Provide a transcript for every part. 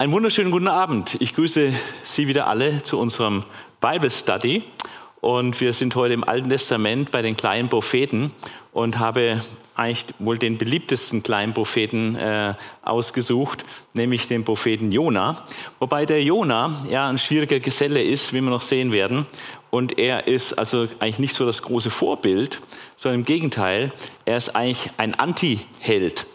Einen wunderschönen guten Abend. Ich grüße Sie wieder alle zu unserem Bible Study. Und wir sind heute im Alten Testament bei den kleinen Propheten und habe eigentlich wohl den beliebtesten kleinen Propheten ausgesucht, nämlich den Propheten Jona. Wobei der Jona ja ein schwieriger Geselle ist, wie wir noch sehen werden. Und er ist also eigentlich nicht so das große Vorbild, sondern im Gegenteil, er ist eigentlich ein Anti-Held.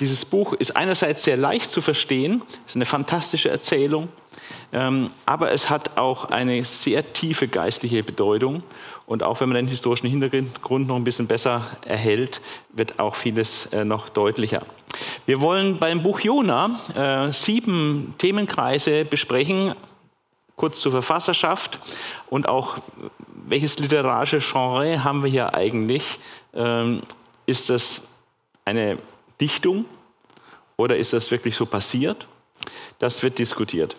Dieses Buch ist einerseits sehr leicht zu verstehen, ist eine fantastische Erzählung, aber es hat auch eine sehr tiefe geistliche Bedeutung. Und auch wenn man den historischen Hintergrund noch ein bisschen besser erhält, wird auch vieles noch deutlicher. Wir wollen beim Buch Jona 7 Themenkreise besprechen, kurz zur Verfasserschaft und auch welches literarische Genre haben wir hier eigentlich. Ist das eine Dichtung oder ist das wirklich so passiert? Das wird diskutiert.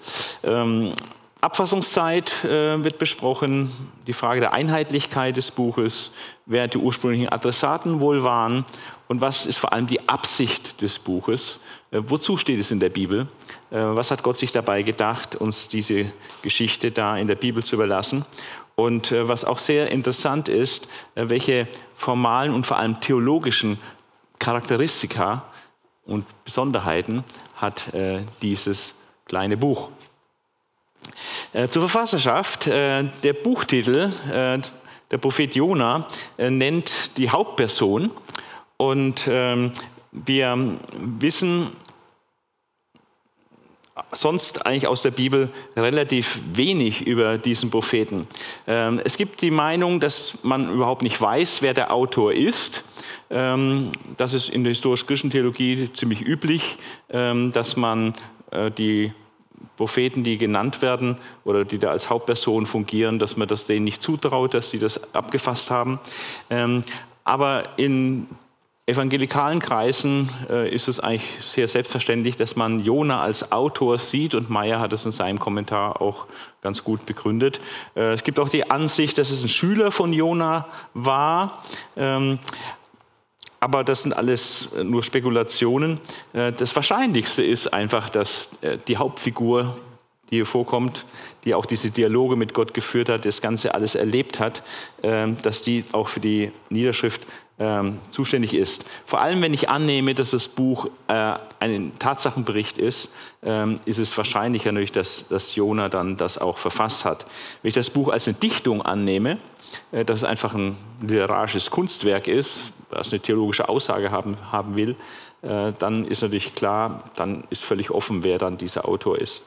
Abfassungszeit wird besprochen, die Frage der Einheitlichkeit des Buches, wer die ursprünglichen Adressaten wohl waren und was ist vor allem die Absicht des Buches, wozu steht es in der Bibel, was hat Gott sich dabei gedacht, uns diese Geschichte da in der Bibel zu überlassen. Und was auch sehr interessant ist, welche formalen und vor allem theologischen Charakteristika und Besonderheiten hat dieses kleine Buch. Zur Verfasserschaft. Der Buchtitel, der Prophet Jona, nennt die Hauptperson. Und wir wissen sonst eigentlich aus der Bibel relativ wenig über diesen Propheten. Es gibt die Meinung, dass man überhaupt nicht weiß, wer der Autor ist. Das ist in der historisch-christlichen Theologie ziemlich üblich, dass man die Propheten, die genannt werden oder die da als Hauptperson fungieren, dass man das denen nicht zutraut, dass sie das abgefasst haben. Aber in evangelikalen Kreisen ist es eigentlich sehr selbstverständlich, dass man Jona als Autor sieht, und Meyer hat es in seinem Kommentar auch ganz gut begründet. Es gibt auch die Ansicht, dass es ein Schüler von Jona war, aber das sind alles nur Spekulationen. Das Wahrscheinlichste ist einfach, dass die Hauptfigur, die hier vorkommt, die auch diese Dialoge mit Gott geführt hat, das Ganze alles erlebt hat, dass die auch für die Niederschrift zuständig ist. Vor allem, wenn ich annehme, dass das Buch ein Tatsachenbericht ist, ist es wahrscheinlicher natürlich, dass Jona dann das auch verfasst hat. Wenn ich das Buch als eine Dichtung annehme, dass es einfach ein literarisches Kunstwerk ist, das eine theologische Aussage haben will, dann ist natürlich klar, dann ist völlig offen, wer dann dieser Autor ist.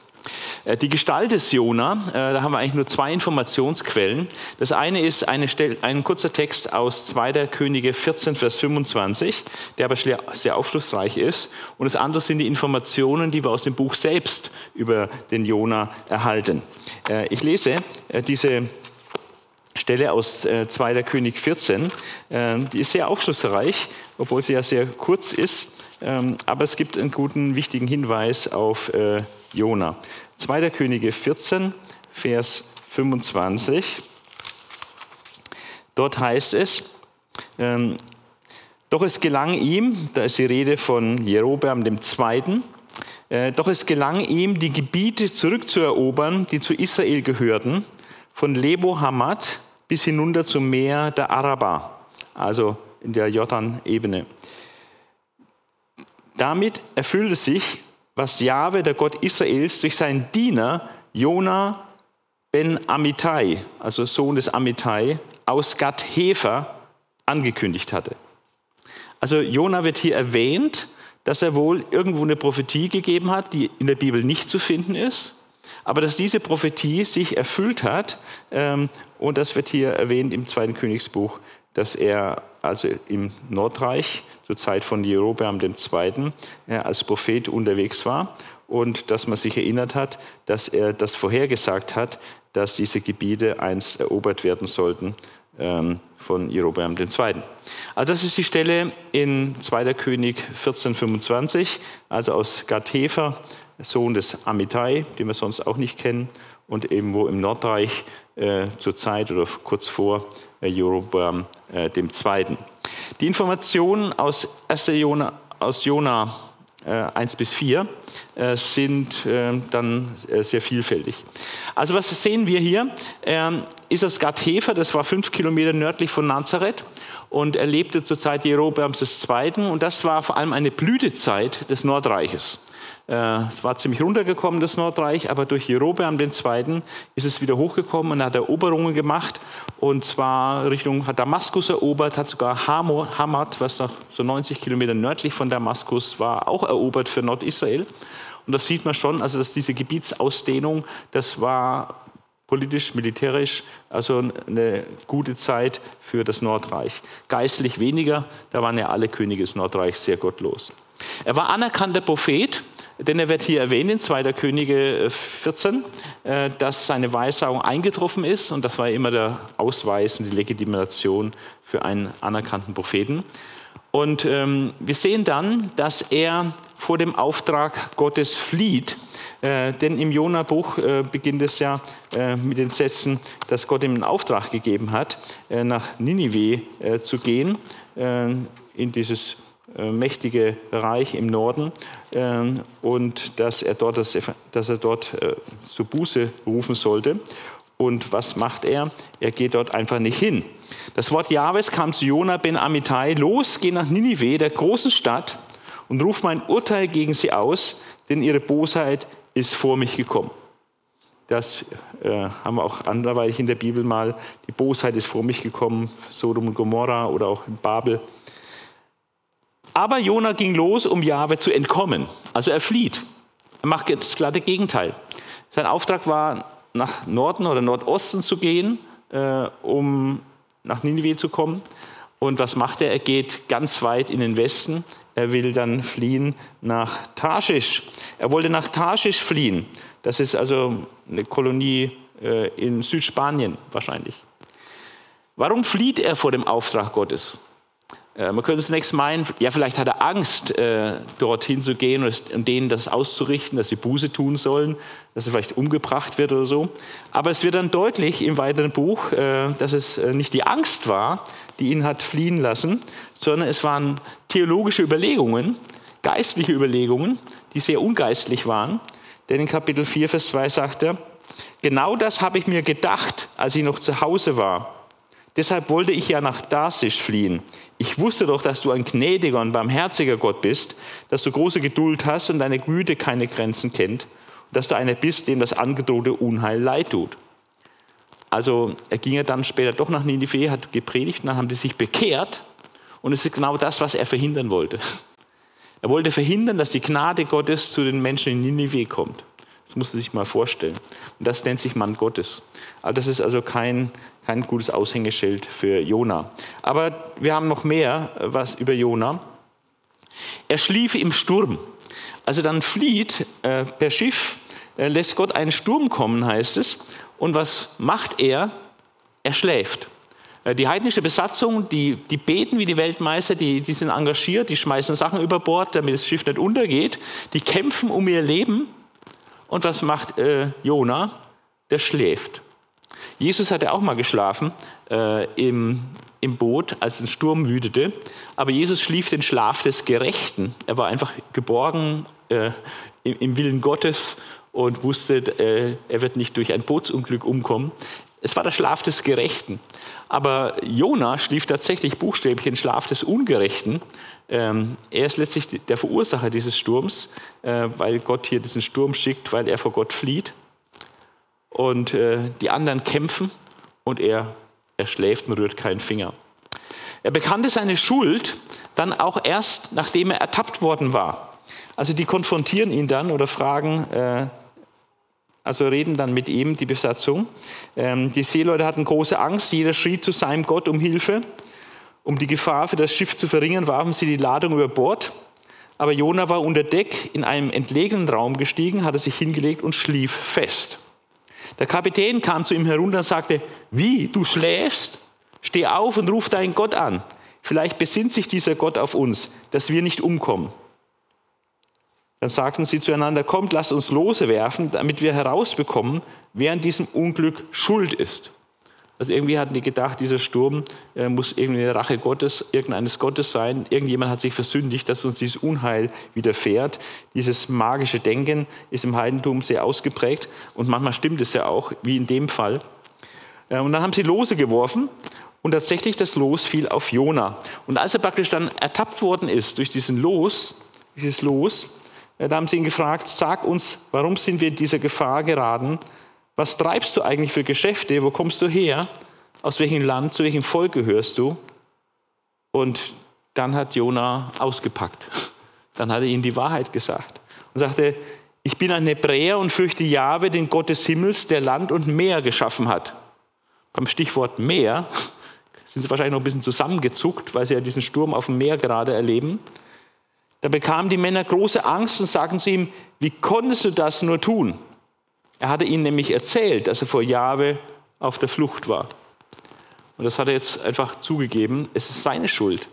Die Gestalt des Jona, da haben wir eigentlich nur 2 Informationsquellen. Das eine ist ein kurzer Text aus 2. Könige 14, Vers 25, der aber sehr aufschlussreich ist. Und das andere sind die Informationen, die wir aus dem Buch selbst über den Jona erhalten. Ich lese diese Stelle aus 2. König 14. Die ist sehr aufschlussreich, obwohl sie ja sehr kurz ist. Aber es gibt einen guten, wichtigen Hinweis auf Jona. 2. Könige 14, Vers 25. Dort heißt es, doch es gelang ihm, da ist die Rede von Jerobeam II., doch es gelang ihm, die Gebiete zurückzuerobern, die zu Israel gehörten, von Lebo Hamad bis hinunter zum Meer der Araba, also in der Jordanebene. Damit erfüllte sich, was Jahwe, der Gott Israels, durch seinen Diener Jona ben Amittai, also Sohn des Amittai, aus Gat-Hefer angekündigt hatte. Also Jona wird hier erwähnt, dass er wohl irgendwo eine Prophetie gegeben hat, die in der Bibel nicht zu finden ist, aber dass diese Prophetie sich erfüllt hat, und das wird hier erwähnt im 2. Königsbuch, dass er also im Nordreich zur Zeit von Jerobeam II. Als Prophet unterwegs war und dass man sich erinnert hat, dass er das vorhergesagt hat, dass diese Gebiete einst erobert werden sollten von Jerobeam II. Also das ist die Stelle in 2. König 14,25, also aus Gat-Hefer, Sohn des Amittai, den wir sonst auch nicht kennen, und eben wo im Nordreich zur Zeit oder kurz vor Jerobeam II. Die Informationen aus 1. Jona 1 bis 4 sind dann sehr vielfältig. Also was sehen wir hier? Ist aus Gat-Hefer, das war 5 Kilometer nördlich von Nazareth, und er lebte zur Zeit Jerobeams II. Und das war vor allem eine Blütezeit des Nordreiches. Es war ziemlich runtergekommen, das Nordreich, aber durch Jerobeam II. Ist es wieder hochgekommen und hat Eroberungen gemacht, und zwar Richtung, hat Damaskus erobert, hat sogar Hamad, was noch so 90 Kilometer nördlich von Damaskus war, auch erobert für Nordisrael. Und das sieht man schon, also dass diese Gebietsausdehnung, das war politisch, militärisch, also eine gute Zeit für das Nordreich. Geistlich weniger, da waren ja alle Könige des Nordreichs sehr gottlos. Er war anerkannter Prophet, denn er wird hier erwähnt in 2. Könige 14, dass seine Weissagung eingetroffen ist, und das war immer der Ausweis und die Legitimation für einen anerkannten Propheten. Und wir sehen dann, dass er vor dem Auftrag Gottes flieht, denn im Jona-Buch beginnt es ja mit den Sätzen, dass Gott ihm einen Auftrag gegeben hat, nach Ninive zu gehen, in dieses mächtige Reich im Norden, und dass er dort zur Buße rufen sollte. Und was macht er? Er geht dort einfach nicht hin. Das Wort Jahwes kam zu Jona ben Amittai: Los, geh nach Ninive, der großen Stadt, und ruf mein Urteil gegen sie aus, denn ihre Bosheit ist vor mich gekommen. Das haben wir auch anderweitig in der Bibel mal. Die Bosheit ist vor mich gekommen, Sodom und Gomorra oder auch in Babel. Aber Jona ging los, um Jahwe zu entkommen. Also er flieht. Er macht das glatte Gegenteil. Sein Auftrag war, nach Norden oder Nordosten zu gehen, um nach Ninive zu kommen. Und was macht er? Er geht ganz weit in den Westen. Er will dann fliehen nach Tarschisch. Er wollte nach Tarschisch fliehen. Das ist also eine Kolonie in Südspanien wahrscheinlich. Warum flieht er vor dem Auftrag Gottes? Man könnte zunächst meinen, ja, vielleicht hat er Angst, dorthin zu gehen und denen das auszurichten, dass sie Buße tun sollen, dass er vielleicht umgebracht wird oder so. Aber es wird dann deutlich im weiteren Buch, dass es nicht die Angst war, die ihn hat fliehen lassen, sondern es waren theologische Überlegungen, geistliche Überlegungen, die sehr ungeistlich waren. Denn in Kapitel 4, Vers 2 sagt er: Genau das habe ich mir gedacht, als ich noch zu Hause war. Deshalb wollte ich ja nach Tarschisch fliehen. Ich wusste doch, dass du ein gnädiger und barmherziger Gott bist, dass du große Geduld hast und deine Güte keine Grenzen kennt, und dass du einer bist, dem das angedrohte Unheil leid tut. Also er ging ja dann später doch nach Ninive, hat gepredigt, und dann haben die sich bekehrt, und es ist genau das, was er verhindern wollte. Er wollte verhindern, dass die Gnade Gottes zu den Menschen in Ninive kommt. Das muss man sich mal vorstellen. Und das nennt sich Mann Gottes. Aber das ist also kein gutes Aushängeschild für Jona. Aber wir haben noch mehr was über Jona. Er schlief im Sturm. Also dann flieht per Schiff, lässt Gott einen Sturm kommen, heißt es. Und was macht er? Er schläft. Die heidnische Besatzung, die beten wie die Weltmeister, die sind engagiert, die schmeißen Sachen über Bord, damit das Schiff nicht untergeht. Die kämpfen um ihr Leben. Und was macht Jona? Der schläft. Jesus hatte auch mal geschlafen im Boot, als ein Sturm wütete. Aber Jesus schlief den Schlaf des Gerechten. Er war einfach geborgen im Willen Gottes und wusste, er wird nicht durch ein Bootsunglück umkommen. Es war der Schlaf des Gerechten. Aber Jona schlief tatsächlich buchstäblich den Schlaf des Ungerechten. Er ist letztlich der Verursacher dieses Sturms, weil Gott hier diesen Sturm schickt, weil er vor Gott flieht. Und die anderen kämpfen, und er schläft und rührt keinen Finger. Er bekannte seine Schuld dann auch erst, nachdem er ertappt worden war. Also die konfrontieren ihn dann oder fragen, also reden dann mit ihm, die Besatzung. Die Seeleute hatten große Angst, jeder schrie zu seinem Gott um Hilfe. Um die Gefahr für das Schiff zu verringern, warfen sie die Ladung über Bord. Aber Jona war unter Deck in einem entlegenen Raum gestiegen, hatte sich hingelegt und schlief fest. Der Kapitän kam zu ihm herunter und sagte: Wie, du schläfst? Steh auf und ruf deinen Gott an. Vielleicht besinnt sich dieser Gott auf uns, dass wir nicht umkommen. Dann sagten sie zueinander: Kommt, lasst uns Lose werfen, damit wir herausbekommen, wer an diesem Unglück schuld ist. Also irgendwie hatten die gedacht, dieser Sturm muss irgendwie eine Rache Gottes, irgendeines Gottes sein. Irgendjemand hat sich versündigt, dass uns dieses Unheil widerfährt. Dieses magische Denken ist im Heidentum sehr ausgeprägt und manchmal stimmt es ja auch, wie in dem Fall. Und dann haben sie Lose geworfen und tatsächlich das Los fiel auf Jona. Und als er praktisch dann ertappt worden ist durch dieses Los, da haben sie ihn gefragt, sag uns, warum sind wir in dieser Gefahr geraten? Was treibst du eigentlich für Geschäfte? Wo kommst du her? Aus welchem Land, zu welchem Volk gehörst du? Und dann hat Jona ausgepackt. Dann hat er ihnen die Wahrheit gesagt und sagte, ich bin ein Hebräer und fürchte Jahwe, den Gott des Himmels, der Land und Meer geschaffen hat. Beim Stichwort Meer sind sie wahrscheinlich noch ein bisschen zusammengezuckt, weil sie ja diesen Sturm auf dem Meer gerade erleben. Da bekamen die Männer große Angst und sagten zu ihm, wie konntest du das nur tun? Er hatte ihnen nämlich erzählt, dass er vor Jahwe auf der Flucht war. Und das hat er jetzt einfach zugegeben. Es ist seine Schuld,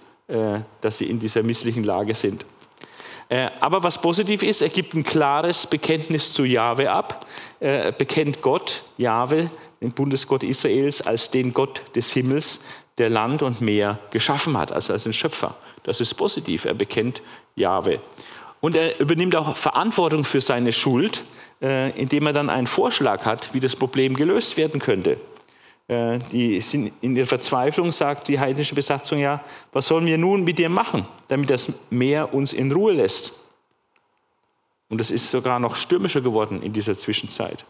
dass sie in dieser misslichen Lage sind. Aber was positiv ist, er gibt ein klares Bekenntnis zu Jahwe ab. Er bekennt Gott, Jahwe, den Bundesgott Israels, als den Gott des Himmels, der Land und Meer geschaffen hat, also als den Schöpfer. Das ist positiv, er bekennt Jahwe. Und er übernimmt auch Verantwortung für seine Schuld, indem er dann einen Vorschlag hat, wie das Problem gelöst werden könnte. Die sind in ihrer Verzweiflung, sagt die heidnische Besatzung, ja, was sollen wir nun mit dir machen, damit das Meer uns in Ruhe lässt? Und es ist sogar noch stürmischer geworden in dieser Zwischenzeit.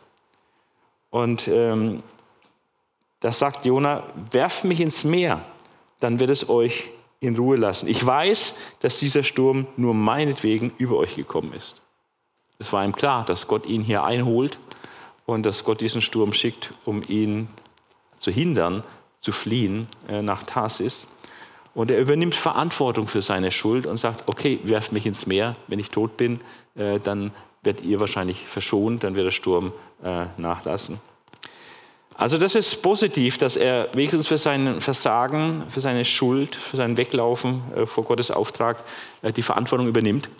Und da sagt Jona, werft mich ins Meer, dann wird es euch in Ruhe lassen. Ich weiß, dass dieser Sturm nur meinetwegen über euch gekommen ist. Es war ihm klar, dass Gott ihn hier einholt und dass Gott diesen Sturm schickt, um ihn zu hindern, zu fliehen nach Tarsis. Und er übernimmt Verantwortung für seine Schuld und sagt, okay, werft mich ins Meer, wenn ich tot bin, dann werdet ihr wahrscheinlich verschont, dann wird der Sturm nachlassen. Also das ist positiv, dass er wenigstens für sein Versagen, für seine Schuld, für sein Weglaufen vor Gottes Auftrag die Verantwortung übernimmt.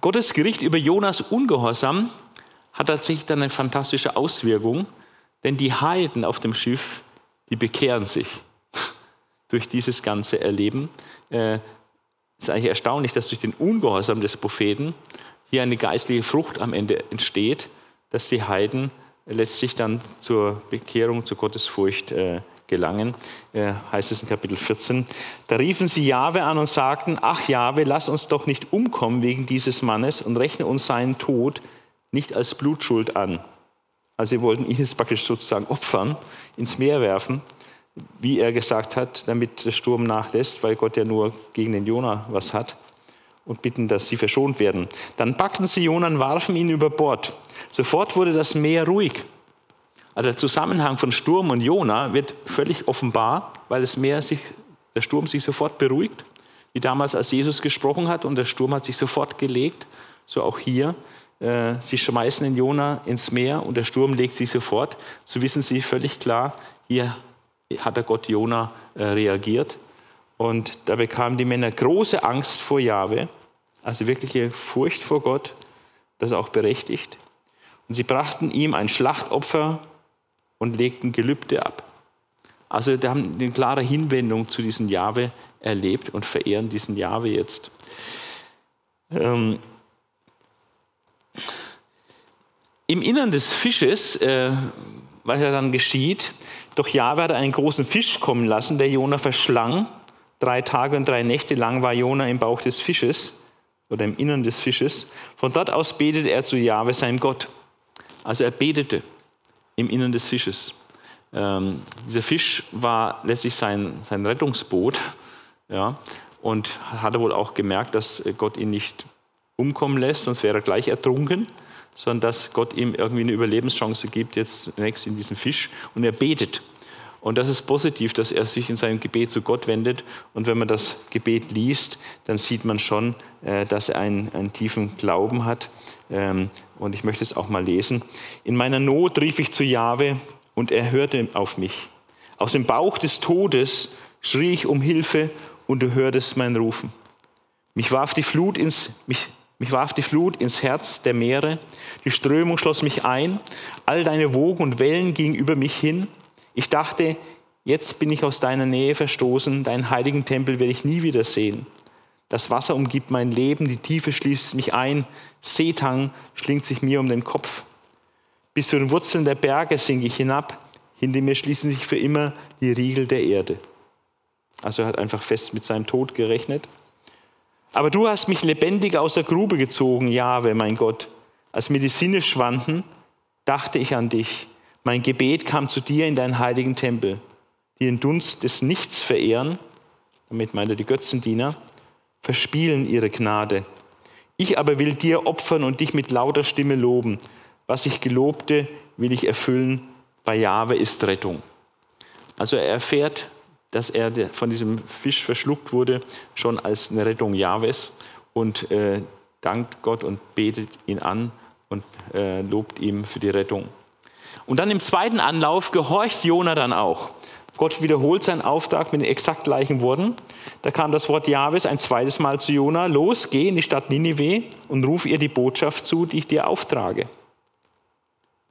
Gottes Gericht über Jonas Ungehorsam hat tatsächlich dann eine fantastische Auswirkung, denn die Heiden auf dem Schiff, die bekehren sich durch dieses ganze Erleben. Es ist eigentlich erstaunlich, dass durch den Ungehorsam des Propheten hier eine geistliche Frucht am Ende entsteht, dass die Heiden letztlich dann zur Bekehrung, zur Gottesfurcht gelangen, heißt es in Kapitel 14. Da riefen sie Jahwe an und sagten, ach Jahwe, lass uns doch nicht umkommen wegen dieses Mannes und rechne uns seinen Tod nicht als Blutschuld an. Also sie wollten ihn jetzt praktisch sozusagen opfern, ins Meer werfen, wie er gesagt hat, damit der Sturm nachlässt, weil Gott ja nur gegen den Jona was hat, und bitten, dass sie verschont werden. Dann packten sie Jona und warfen ihn über Bord. Sofort wurde das Meer ruhig. Also der Zusammenhang von Sturm und Jona wird völlig offenbar, weil das Meer der Sturm sich sofort beruhigt, wie damals, als Jesus gesprochen hat, und der Sturm hat sich sofort gelegt, so auch hier. Sie schmeißen den Jona ins Meer und der Sturm legt sich sofort. So wissen sie völlig klar, hier hat der Gott Jona reagiert. Und da bekamen die Männer große Angst vor Jahwe, also wirkliche Furcht vor Gott, das ist auch berechtigt. Und sie brachten ihm ein Schlachtopfer und legten Gelübde ab. Also die haben eine klare Hinwendung zu diesem Jahwe erlebt und verehren diesen Jahwe jetzt. Im Innern des Fisches, was ja dann geschieht, doch Jahwe hatte einen großen Fisch kommen lassen, der Jona verschlang. 3 Tage und 3 Nächte lang war Jona im Bauch des Fisches oder im Innern des Fisches. Von dort aus betete er zu Jahwe, seinem Gott. Also er betete im Innern des Fisches. Dieser Fisch war letztlich sein Rettungsboot, ja, und hatte wohl auch gemerkt, dass Gott ihn nicht umkommen lässt, sonst wäre er gleich ertrunken, sondern dass Gott ihm irgendwie eine Überlebenschance gibt, jetzt zunächst in diesem Fisch, und er betet. Und das ist positiv, dass er sich in seinem Gebet zu Gott wendet. Und wenn man das Gebet liest, dann sieht man schon, dass er einen tiefen Glauben hat. Und ich möchte es auch mal lesen. In meiner Not rief ich zu Jahwe und er hörte auf mich. Aus dem Bauch des Todes schrie ich um Hilfe und du hörtest mein Rufen. Mich warf die Flut ins, mich, Mich warf die Flut ins Herz der Meere, die Strömung schloss mich ein, all deine Wogen und Wellen gingen über mich hin. Ich dachte, jetzt bin ich aus deiner Nähe verstoßen, deinen heiligen Tempel werde ich nie wiedersehen. Das Wasser umgibt mein Leben, die Tiefe schließt mich ein, Seetang schlingt sich mir um den Kopf. Bis zu den Wurzeln der Berge sinke ich hinab, hinter mir schließen sich für immer die Riegel der Erde. Also er hat einfach fest mit seinem Tod gerechnet. Aber du hast mich lebendig aus der Grube gezogen, Jahwe, mein Gott. Als mir die Sinne schwanden, dachte ich an dich. Mein Gebet kam zu dir in deinen heiligen Tempel, die den Dunst des Nichts verehren, damit meint er die Götzendiener, verspielen ihre Gnade. Ich aber will dir opfern und dich mit lauter Stimme loben. Was ich gelobte, will ich erfüllen. Bei Jahwe ist Rettung. Also er erfährt, dass er von diesem Fisch verschluckt wurde, schon als eine Rettung Jahwes, und dankt Gott und betet ihn an und lobt ihm für die Rettung. Und dann im zweiten Anlauf gehorcht Jona dann auch. Gott wiederholt seinen Auftrag mit den exakt gleichen Worten. Da kam das Wort Jahwes ein zweites Mal zu Jona. Los, geh in die Stadt Ninive und ruf ihr die Botschaft zu, die ich dir auftrage.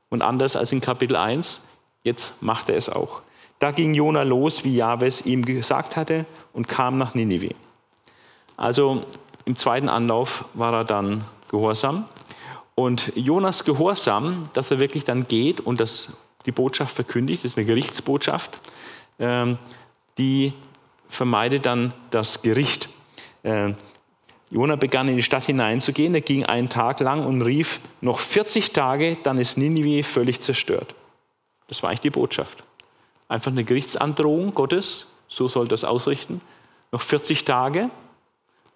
Und anders als in Kapitel 1, jetzt macht er es auch. Da ging Jona los, wie Jahwes ihm gesagt hatte, und kam nach Ninive. Also im zweiten Anlauf war er dann gehorsam. Und Jonas Gehorsam, dass er wirklich dann geht und das, die Botschaft verkündigt, das ist eine Gerichtsbotschaft, die vermeidet dann das Gericht. Jona begann in die Stadt hineinzugehen, er ging einen Tag lang und rief, noch 40 Tage, dann ist Ninive völlig zerstört. Das war eigentlich die Botschaft. Einfach eine Gerichtsandrohung Gottes, so soll das ausrichten. Noch 40 Tage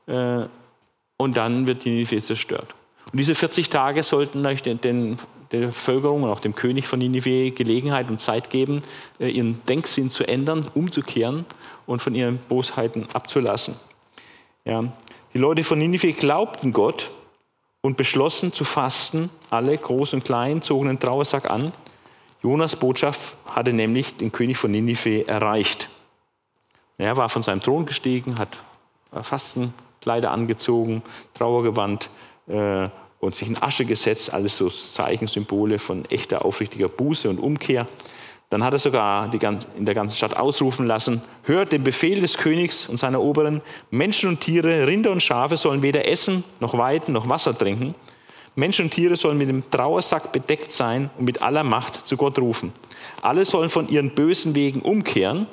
und dann wird Ninive zerstört. Und diese 40 Tage sollten der Bevölkerung und auch dem König von Ninive Gelegenheit und Zeit geben, ihren Denksinn zu ändern, umzukehren und von ihren Bosheiten abzulassen. Ja. Die Leute von Ninive glaubten Gott und beschlossen zu fasten. Alle, groß und klein, zogen einen Trauersack an. Jonas Botschaft hatte nämlich den König von Ninive erreicht. Er war von seinem Thron gestiegen, hat Fastenkleider angezogen, Trauergewand und sich in Asche gesetzt. Alles so Zeichen, Symbole von echter, aufrichtiger Buße und Umkehr. Dann hat er sogar in der ganzen Stadt ausrufen lassen, hört den Befehl des Königs und seiner Oberen, Menschen und Tiere, Rinder und Schafe sollen weder essen, noch weiden, noch Wasser trinken. Menschen und Tiere sollen mit dem Trauersack bedeckt sein und mit aller Macht zu Gott rufen. Alle sollen von ihren bösen Wegen umkehren.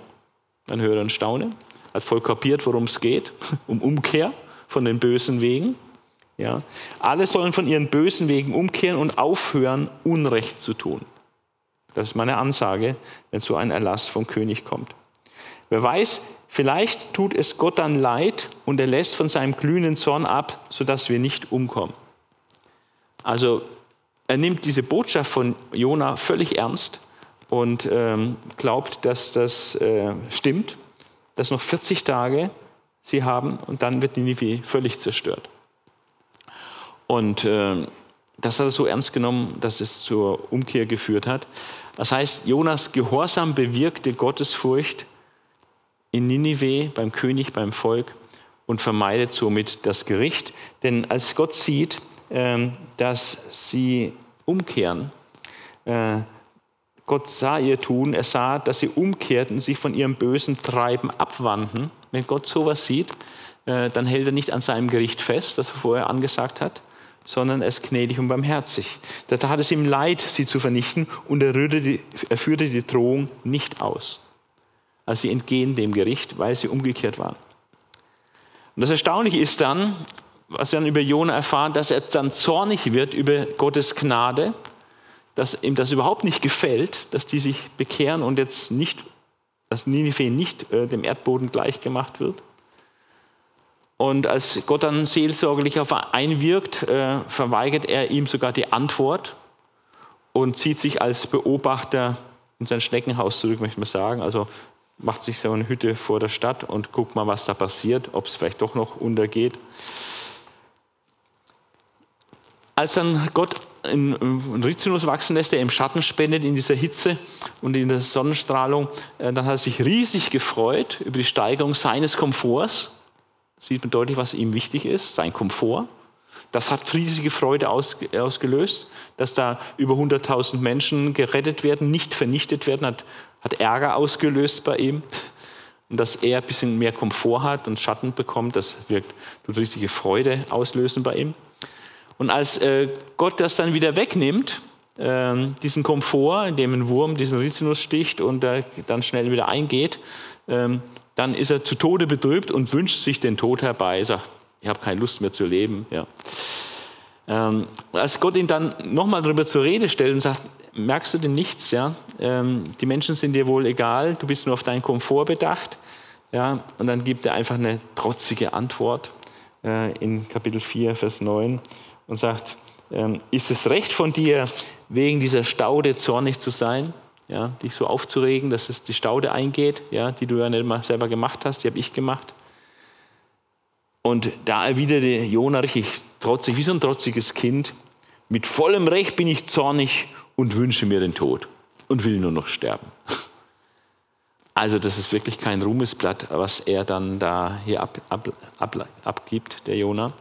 Dann höre und staune. Hat voll kapiert, worum es geht, um Umkehr von den bösen Wegen. Ja. Alle sollen von ihren bösen Wegen umkehren und aufhören, Unrecht zu tun. Das ist meine Ansage, wenn so ein Erlass vom König kommt. Wer weiß, vielleicht tut es Gott dann leid und er lässt von seinem glühenden Zorn ab, sodass wir nicht umkommen. Also er nimmt diese Botschaft von Jona völlig ernst und glaubt, dass das stimmt, dass noch 40 Tage sie haben und dann wird Ninive völlig zerstört. Und das hat er so ernst genommen, dass es zur Umkehr geführt hat. Das heißt, Jonas Gehorsam bewirkte Gottesfurcht in Ninive, beim König, beim Volk und vermeidet somit das Gericht. Denn als Gott sieht, dass sie umkehren, Gott sah ihr Tun, er sah, dass sie umkehrten, sich von ihrem bösen Treiben abwandten. Wenn Gott sowas sieht, dann hält er nicht an seinem Gericht fest, das er vorher angesagt hat, sondern er ist gnädig und barmherzig. Da tat es ihm leid, sie zu vernichten, und er führte die Drohung nicht aus. Also sie entgehen dem Gericht, weil sie umgekehrt waren. Und das Erstaunliche ist dann, was wir dann über Jona erfahren, dass er dann zornig wird über Gottes Gnade, dass ihm das überhaupt nicht gefällt, dass die sich bekehren und jetzt nicht, dass Ninive nicht dem Erdboden gleichgemacht wird. Und als Gott dann seelsorgerlich auf ihn einwirkt, verweigert er ihm sogar die Antwort und zieht sich als Beobachter in sein Schneckenhaus zurück, möchte man sagen. Also macht sich so eine Hütte vor der Stadt und guckt mal, was da passiert, ob es vielleicht doch noch untergeht. Als dann Gott einen Rizinus wachsen lässt, der im Schatten spendet, in dieser Hitze und in der Sonnenstrahlung, dann hat er sich riesig gefreut über die Steigerung seines Komforts. Sieht man deutlich, was ihm wichtig ist, sein Komfort. Das hat riesige Freude ausgelöst, dass da über 100.000 Menschen gerettet werden, nicht vernichtet werden, hat Ärger ausgelöst bei ihm. Und dass er ein bisschen mehr Komfort hat und Schatten bekommt, das tut riesige Freude auslösen bei ihm. Und als Gott das dann wieder wegnimmt, diesen Komfort, indem ein Wurm diesen Rizinus sticht und dann schnell wieder eingeht, dann ist er zu Tode betrübt und wünscht sich den Tod herbei. Er sagt, ich habe keine Lust mehr zu leben. Ja. Als Gott ihn dann nochmal darüber zur Rede stellt und sagt, merkst du denn nichts? Ja? Die Menschen sind dir wohl egal, du bist nur auf deinen Komfort bedacht. Ja? Und dann gibt er einfach eine trotzige Antwort in Kapitel 4, Vers 9 und sagt, ist es recht von dir, wegen dieser Staude zornig zu sein, ja, dich so aufzuregen, dass es die Staude eingeht, ja, die du ja nicht mal selber gemacht hast, die habe ich gemacht. Und da erwiderte Jona richtig trotzig, wie so ein trotziges Kind, mit vollem Recht bin ich zornig und wünsche mir den Tod und will nur noch sterben. Also das ist wirklich kein Ruhmesblatt, was er dann da hier abgibt, der Jona.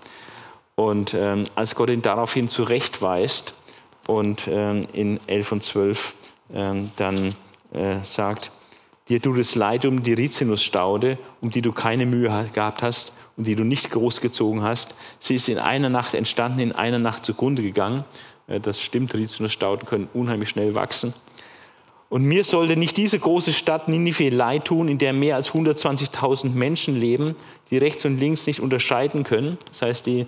Und als Gott ihn daraufhin zurechtweist und in 11 und 12 dann sagt, dir tut es leid um die Rizinusstaude, um die du keine Mühe gehabt hast und die du nicht großgezogen hast. Sie ist in einer Nacht entstanden, in einer Nacht zugrunde gegangen. Das stimmt, Rizinusstauden können unheimlich schnell wachsen. Und mir sollte nicht diese große Stadt Ninive leid tun, in der mehr als 120.000 Menschen leben, die rechts und links nicht unterscheiden können. Das heißt, die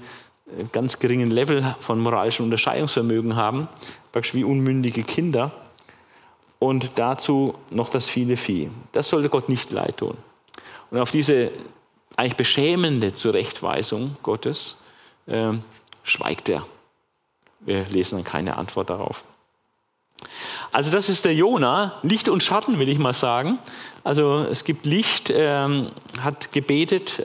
ganz geringen Level von moralischem Unterscheidungsvermögen haben, praktisch wie unmündige Kinder, und dazu noch das viele Vieh. Das sollte Gott nicht leid tun. Und auf diese eigentlich beschämende Zurechtweisung Gottes schweigt er. Wir lesen dann keine Antwort darauf. Also das ist der Jona, Licht und Schatten will ich mal sagen. Also es gibt Licht, hat gebetet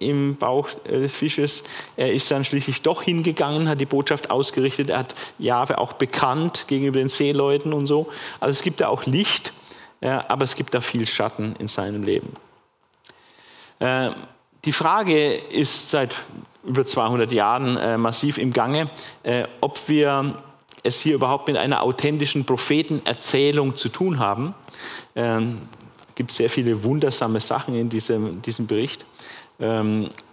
im Bauch des Fisches. Er ist dann schließlich doch hingegangen, hat die Botschaft ausgerichtet. Er hat Jahwe auch bekannt gegenüber den Seeleuten und so. Also es gibt da auch Licht, aber es gibt da viel Schatten in seinem Leben. Die Frage ist seit über 200 Jahren massiv im Gange, ob wir es hier überhaupt mit einer authentischen Prophetenerzählung zu tun haben. Es gibt sehr viele wundersame Sachen in diesem Bericht.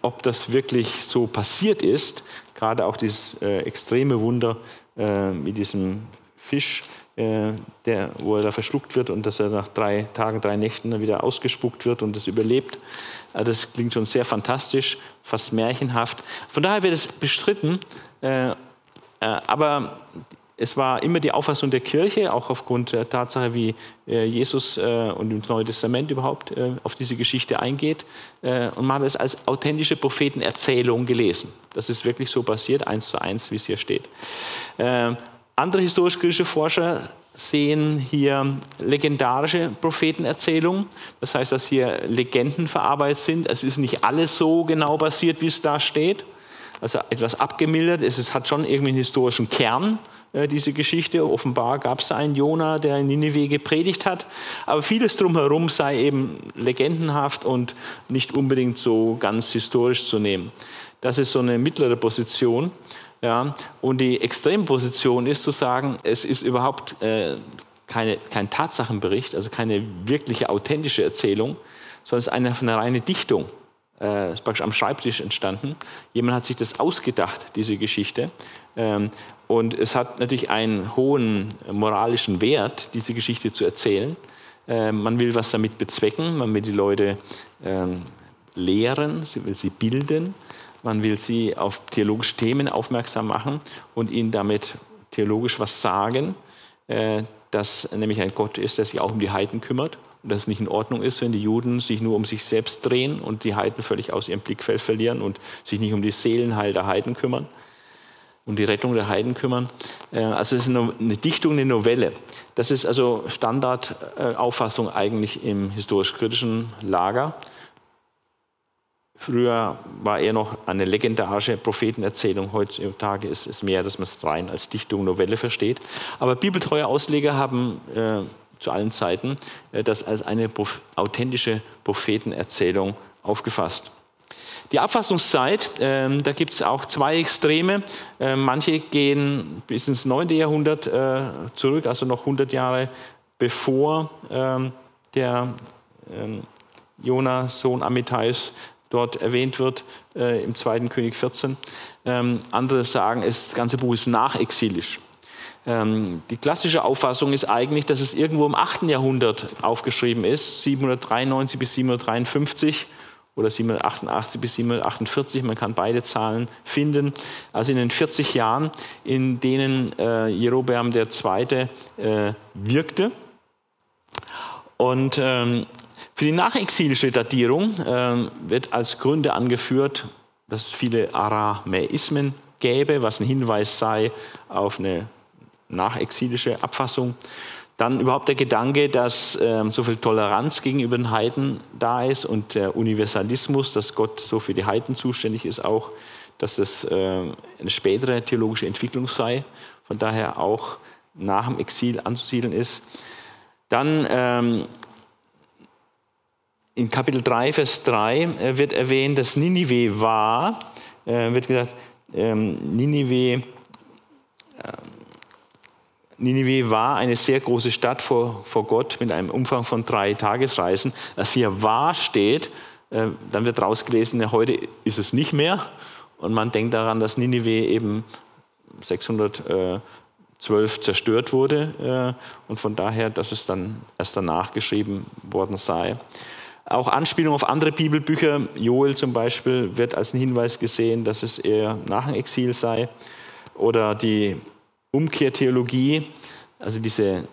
Ob das wirklich so passiert ist, gerade auch dieses extreme Wunder mit diesem Fisch, wo er da verschluckt wird und dass er nach 3 Tagen, 3 Nächten dann wieder ausgespuckt wird und das überlebt. Das klingt schon sehr fantastisch, fast märchenhaft. Von daher wird es bestritten, aber es war immer die Auffassung der Kirche, auch aufgrund der Tatsache, wie Jesus und im Neuen Testament überhaupt auf diese Geschichte eingeht. Und man hat es als authentische Prophetenerzählung gelesen. Das ist wirklich so passiert, 1:1, wie es hier steht. Andere historisch-griechische Forscher sehen hier legendarische Prophetenerzählungen. Das heißt, dass hier Legenden verarbeitet sind. Es ist nicht alles so genau passiert, wie es da steht. Also etwas abgemildert. Es hat schon irgendwie einen historischen Kern, diese Geschichte. Offenbar gab es einen Jona, der in Ninive gepredigt hat. Aber vieles drumherum sei eben legendenhaft und nicht unbedingt so ganz historisch zu nehmen. Das ist so eine mittlere Position. Ja. Und die Extremposition ist zu sagen, es ist überhaupt kein Tatsachenbericht, also keine wirkliche authentische Erzählung, sondern es ist eine reine Dichtung. Ist praktisch am Schreibtisch entstanden. Jemand hat sich das ausgedacht, diese Geschichte. Und es hat natürlich einen hohen moralischen Wert, diese Geschichte zu erzählen. Man will was damit bezwecken, man will die Leute lehren, man will sie bilden, man will sie auf theologische Themen aufmerksam machen und ihnen damit theologisch was sagen, dass nämlich ein Gott ist, der sich auch um die Heiden kümmert. Dass es nicht in Ordnung ist, wenn die Juden sich nur um sich selbst drehen und die Heiden völlig aus ihrem Blickfeld verlieren und sich nicht um die Seelenheil der Heiden kümmern, um die Rettung der Heiden kümmern. Also es ist eine Dichtung, eine Novelle. Das ist also Standardauffassung eigentlich im historisch-kritischen Lager. Früher war eher noch eine legendarische Prophetenerzählung. Heutzutage ist es mehr, dass man es rein als Dichtung, Novelle versteht. Aber bibeltreue Ausleger haben zu allen Zeiten das als eine authentische Prophetenerzählung aufgefasst. Die Abfassungszeit, da gibt es auch zwei Extreme. Manche gehen bis ins 9. Jahrhundert zurück, also noch 100 Jahre bevor der Jona, Sohn Amittais, dort erwähnt wird, im 2. König 14. Andere sagen, das ganze Buch ist nachexilisch. Die klassische Auffassung ist eigentlich, dass es irgendwo im 8. Jahrhundert aufgeschrieben ist, 793 bis 753 oder 788 bis 748, man kann beide Zahlen finden. Also in den 40 Jahren, in denen Jerobeam II. Wirkte. Und für die nachexilische Datierung wird als Gründe angeführt, dass es viele Aramäismen gäbe, was ein Hinweis sei auf eine nachexilische Abfassung. Dann überhaupt der Gedanke, dass so viel Toleranz gegenüber den Heiden da ist und der Universalismus, dass Gott so für die Heiden zuständig ist auch, dass es eine spätere theologische Entwicklung sei, von daher auch nach dem Exil anzusiedeln ist. Dann in Kapitel 3, Vers 3 wird erwähnt, dass Ninive war, wird gesagt, Ninive war eine sehr große Stadt vor Gott mit einem Umfang von 3 Tagesreisen. Als hier war steht, dann wird rausgelesen, ja, heute ist es nicht mehr. Und man denkt daran, dass Ninive eben 612 zerstört wurde und von daher, dass es dann erst danach geschrieben worden sei. Auch Anspielung auf andere Bibelbücher, Joel zum Beispiel, wird als ein Hinweis gesehen, dass es eher nach dem Exil sei. Oder die Umkehrtheologie, also diese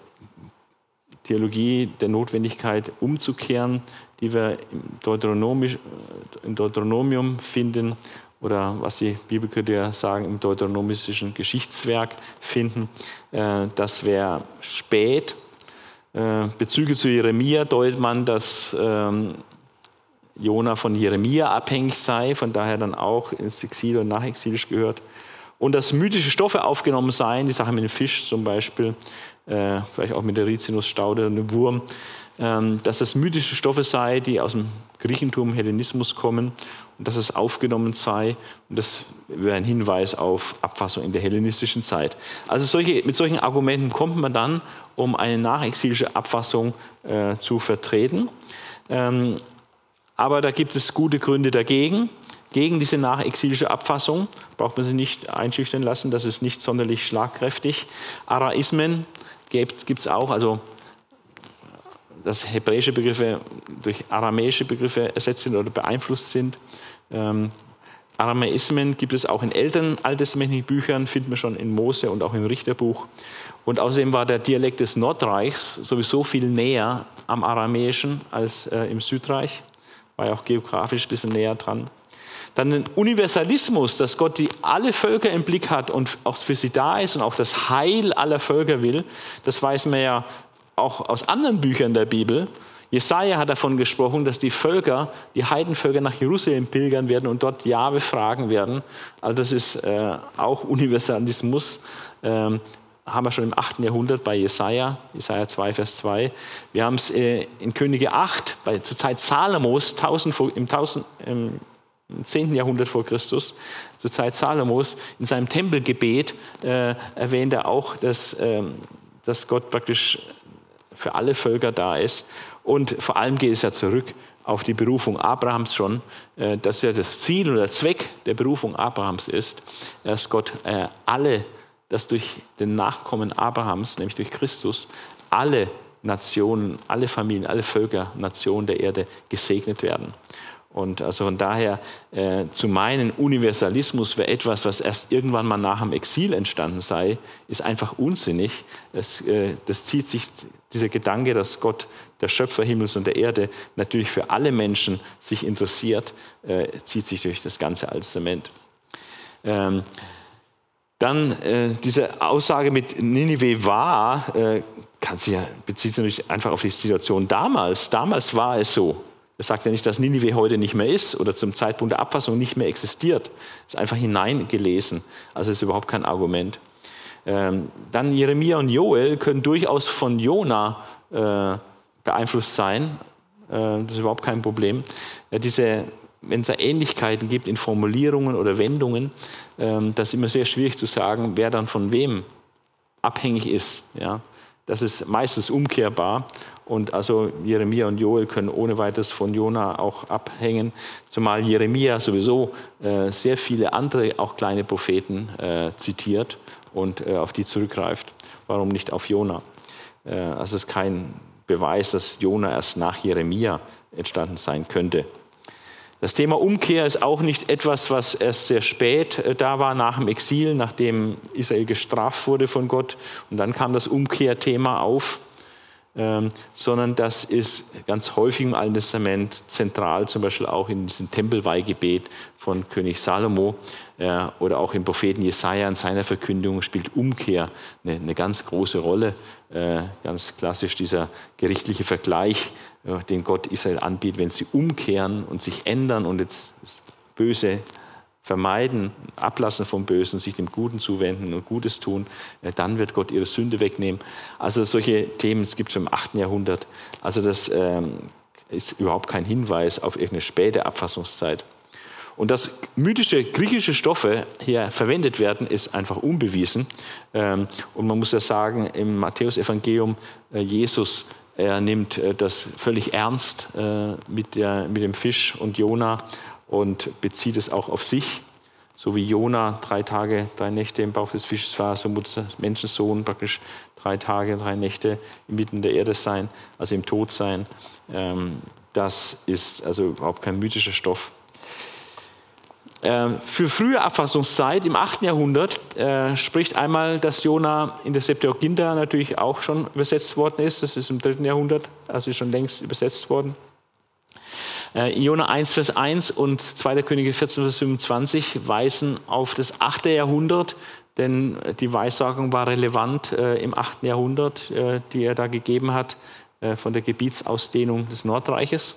Theologie der Notwendigkeit umzukehren, die wir im Deuteronomium finden oder was die Bibelkritiker sagen, im deuteronomistischen Geschichtswerk finden, das wäre spät. Bezüge zu Jeremia deutet man, dass Jona von Jeremia abhängig sei, von daher dann auch ins Exil und nachexilisch gehört. Und dass mythische Stoffe aufgenommen seien, die Sache mit dem Fisch zum Beispiel, vielleicht auch mit der Rizinusstaude und dem Wurm, dass das mythische Stoffe sei, die aus dem Griechentum, Hellenismus kommen und dass es aufgenommen sei. Und das wäre ein Hinweis auf Abfassung in der hellenistischen Zeit. Also mit solchen Argumenten kommt man dann, um eine nachexilische Abfassung zu vertreten. Aber da gibt es gute Gründe dagegen. Gegen diese nachexilische Abfassung braucht man sich nicht einschüchtern lassen, das ist nicht sonderlich schlagkräftig. Araismen gibt es auch, also dass hebräische Begriffe durch aramäische Begriffe ersetzt sind oder beeinflusst sind. Aramäismen gibt es auch in älteren alttestamentlichen Büchern, finden wir schon in Mose und auch im Richterbuch. Und außerdem war der Dialekt des Nordreichs sowieso viel näher am Aramäischen als im Südreich, war ja auch geografisch ein bisschen näher dran. Dann den Universalismus, dass Gott alle Völker im Blick hat und auch für sie da ist und auch das Heil aller Völker will, das weiß man ja auch aus anderen Büchern der Bibel. Jesaja hat davon gesprochen, dass die Heidenvölker nach Jerusalem pilgern werden und dort Jahwe fragen werden. Also das ist auch Universalismus, haben wir schon im 8. Jahrhundert bei Jesaja, Jesaja 2, Vers 2. Wir haben es in Könige 8, zur Zeit Salomos, im 10. Jahrhundert vor Christus, zur Zeit Salomos, in seinem Tempelgebet erwähnt er auch, dass Gott praktisch für alle Völker da ist. Und vor allem geht es ja zurück auf die Berufung Abrahams schon, dass ja das Ziel oder Zweck der Berufung Abrahams ist, dass Gott dass durch den Nachkommen Abrahams, nämlich durch Christus, alle Nationen, alle Familien, alle Völker, Nationen der Erde gesegnet werden. Und also von daher zu meinen, Universalismus wäre etwas, was erst irgendwann mal nach dem Exil entstanden sei, ist einfach unsinnig. Das zieht sich dieser Gedanke, dass Gott, der Schöpfer Himmels und der Erde, natürlich für alle Menschen sich interessiert, zieht sich durch das ganze Alte Testament. Dann diese Aussage mit Ninive war, bezieht sich natürlich einfach auf die Situation damals. Damals war es so. Er sagt ja nicht, dass Ninive heute nicht mehr ist oder zum Zeitpunkt der Abfassung nicht mehr existiert. Das ist einfach hineingelesen. Also ist überhaupt kein Argument. Dann Jeremia und Joel können durchaus von Jona beeinflusst sein. Das ist überhaupt kein Problem. Diese wenn es da Ähnlichkeiten gibt in Formulierungen oder Wendungen, das ist immer sehr schwierig zu sagen, wer dann von wem abhängig ist. Ja? Das ist meistens umkehrbar. Und also Jeremia und Joel können ohne weiteres von Jona auch abhängen, zumal Jeremia sowieso sehr viele andere, auch kleine Propheten zitiert und auf die zurückgreift. Warum nicht auf Jona? Also es ist kein Beweis, dass Jona erst nach Jeremia entstanden sein könnte. Das Thema Umkehr ist auch nicht etwas, was erst sehr spät da war, nach dem Exil, nachdem Israel gestraft wurde von Gott. Und dann kam das Umkehrthema auf, sondern das ist ganz häufig im Alten Testament zentral, zum Beispiel auch in diesem Tempelweihgebet von König Salomo oder auch im Propheten Jesaja in seiner Verkündigung spielt Umkehr eine ganz große Rolle. Ganz klassisch dieser gerichtliche Vergleich, den Gott Israel anbietet, wenn sie umkehren und sich ändern und jetzt das Böse vermeiden, ablassen vom Bösen, sich dem Guten zuwenden und Gutes tun, dann wird Gott ihre Sünde wegnehmen. Also solche Themen, es gibt es schon im 8. Jahrhundert. Also das ist überhaupt kein Hinweis auf irgendeine späte Abfassungszeit. Und dass mythische griechische Stoffe hier verwendet werden, ist einfach unbewiesen. Und man muss ja sagen, im Matthäusevangelium Jesus, er nimmt das völlig ernst mit dem Fisch und Jona und bezieht es auch auf sich. So wie Jona 3 Tage, 3 Nächte im Bauch des Fisches war, so muss der Menschensohn praktisch 3 Tage, 3 Nächte inmitten der Erde sein, also im Tod sein. Das ist also überhaupt kein mythischer Stoff. Für frühe Abfassungszeit im 8. Jahrhundert spricht einmal, dass Jona in der Septuaginta natürlich auch schon übersetzt worden ist. Das ist im 3. Jahrhundert, also ist schon längst übersetzt worden. In Jona 1, Vers 1 und 2. Könige 14, Vers 25 weisen auf das 8. Jahrhundert, denn die Weissagung war relevant im 8. Jahrhundert, die er da gegeben hat von der Gebietsausdehnung des Nordreiches.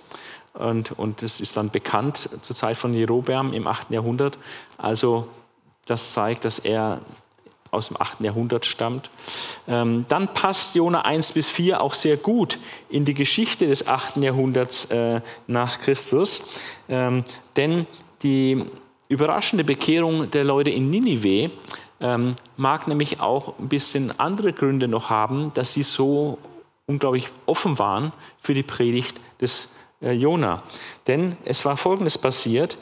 Und das ist dann bekannt zur Zeit von Jerobeam im 8. Jahrhundert. Also das zeigt, dass er aus dem 8. Jahrhundert stammt. Dann passt Jona 1 bis 4 auch sehr gut in die Geschichte des 8. Jahrhunderts nach Christus. Denn die überraschende Bekehrung der Leute in Ninive mag nämlich auch ein bisschen andere Gründe noch haben, dass sie so unglaublich offen waren für die Predigt des Jona. Denn es war Folgendes passiert.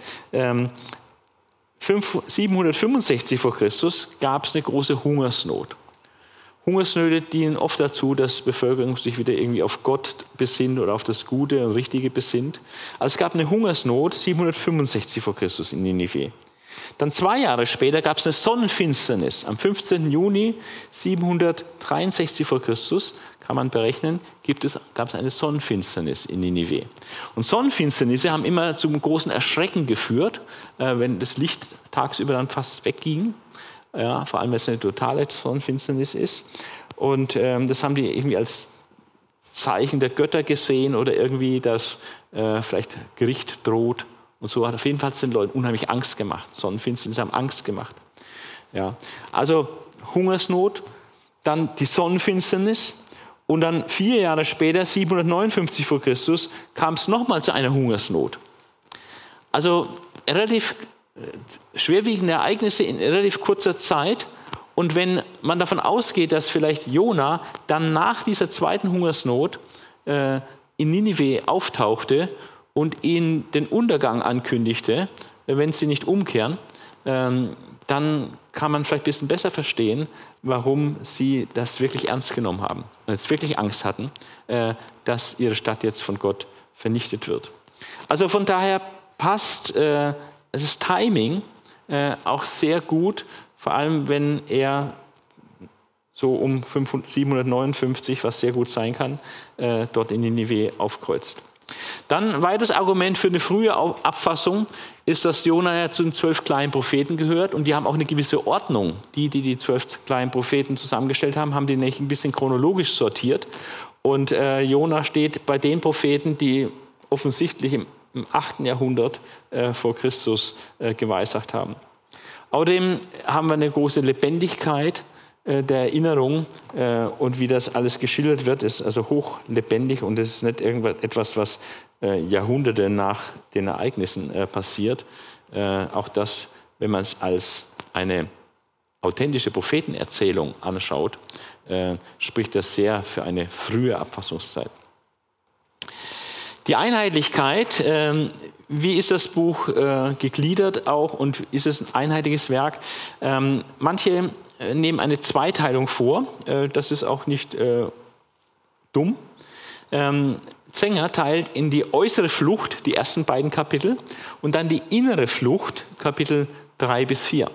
765 vor Christus gab es eine große Hungersnot. Hungersnöte dienen oft dazu, dass die Bevölkerung sich wieder irgendwie auf Gott besinnt oder auf das Gute und Richtige besinnt. Also es gab eine Hungersnot 765 vor Christus in Ninive. Dann 2 Jahre später gab es eine Sonnenfinsternis. Am 15. Juni 763 vor Christus, kann man berechnen, gab es eine Sonnenfinsternis in Ninive. Und Sonnenfinsternisse haben immer zum großen Erschrecken geführt, wenn das Licht tagsüber dann fast wegging. Ja, vor allem, wenn es eine totale Sonnenfinsternis ist. Und das haben die irgendwie als Zeichen der Götter gesehen oder irgendwie, dass vielleicht Gericht droht. Und so hat auf jeden Fall den Leuten unheimlich Angst gemacht. Sonnenfinsternis haben Angst gemacht. Ja. Also Hungersnot, dann die Sonnenfinsternis und dann 4 Jahre später, 759 vor Christus, kam es nochmal zu einer Hungersnot. Also relativ schwerwiegende Ereignisse in relativ kurzer Zeit. Und wenn man davon ausgeht, dass vielleicht Jona dann nach dieser zweiten Hungersnot in Ninive auftauchte und ihnen den Untergang ankündigte, wenn sie nicht umkehren, dann kann man vielleicht ein bisschen besser verstehen, warum sie das wirklich ernst genommen haben und jetzt wirklich Angst hatten, dass ihre Stadt jetzt von Gott vernichtet wird. Also von daher passt das Timing auch sehr gut, vor allem wenn er so um 759, was sehr gut sein kann, dort in Ninive aufkreuzt. Dann ein weiteres Argument für eine frühe Abfassung ist, dass Jona ja zu den 12 kleinen Propheten gehört und die haben auch eine gewisse Ordnung. Die 12 kleinen Propheten zusammengestellt haben, haben die nämlich ein bisschen chronologisch sortiert. Und Jona steht bei den Propheten, die offensichtlich im 8. Jahrhundert vor Christus geweissagt haben. Außerdem haben wir eine große Lebendigkeit der Erinnerung und wie das alles geschildert wird, ist also hochlebendig und es ist nicht irgendetwas, was Jahrhunderte nach den Ereignissen passiert. Auch das, wenn man es als eine authentische Prophetenerzählung anschaut, spricht das sehr für eine frühe Abfassungszeit. Die Einheitlichkeit, wie ist das Buch gegliedert auch und ist es ein einheitliches Werk? Manche nehmen eine Zweiteilung vor, das ist auch nicht dumm. Zenger teilt in die äußere Flucht die ersten beiden Kapitel und dann die innere Flucht, Kapitel 3 bis 4.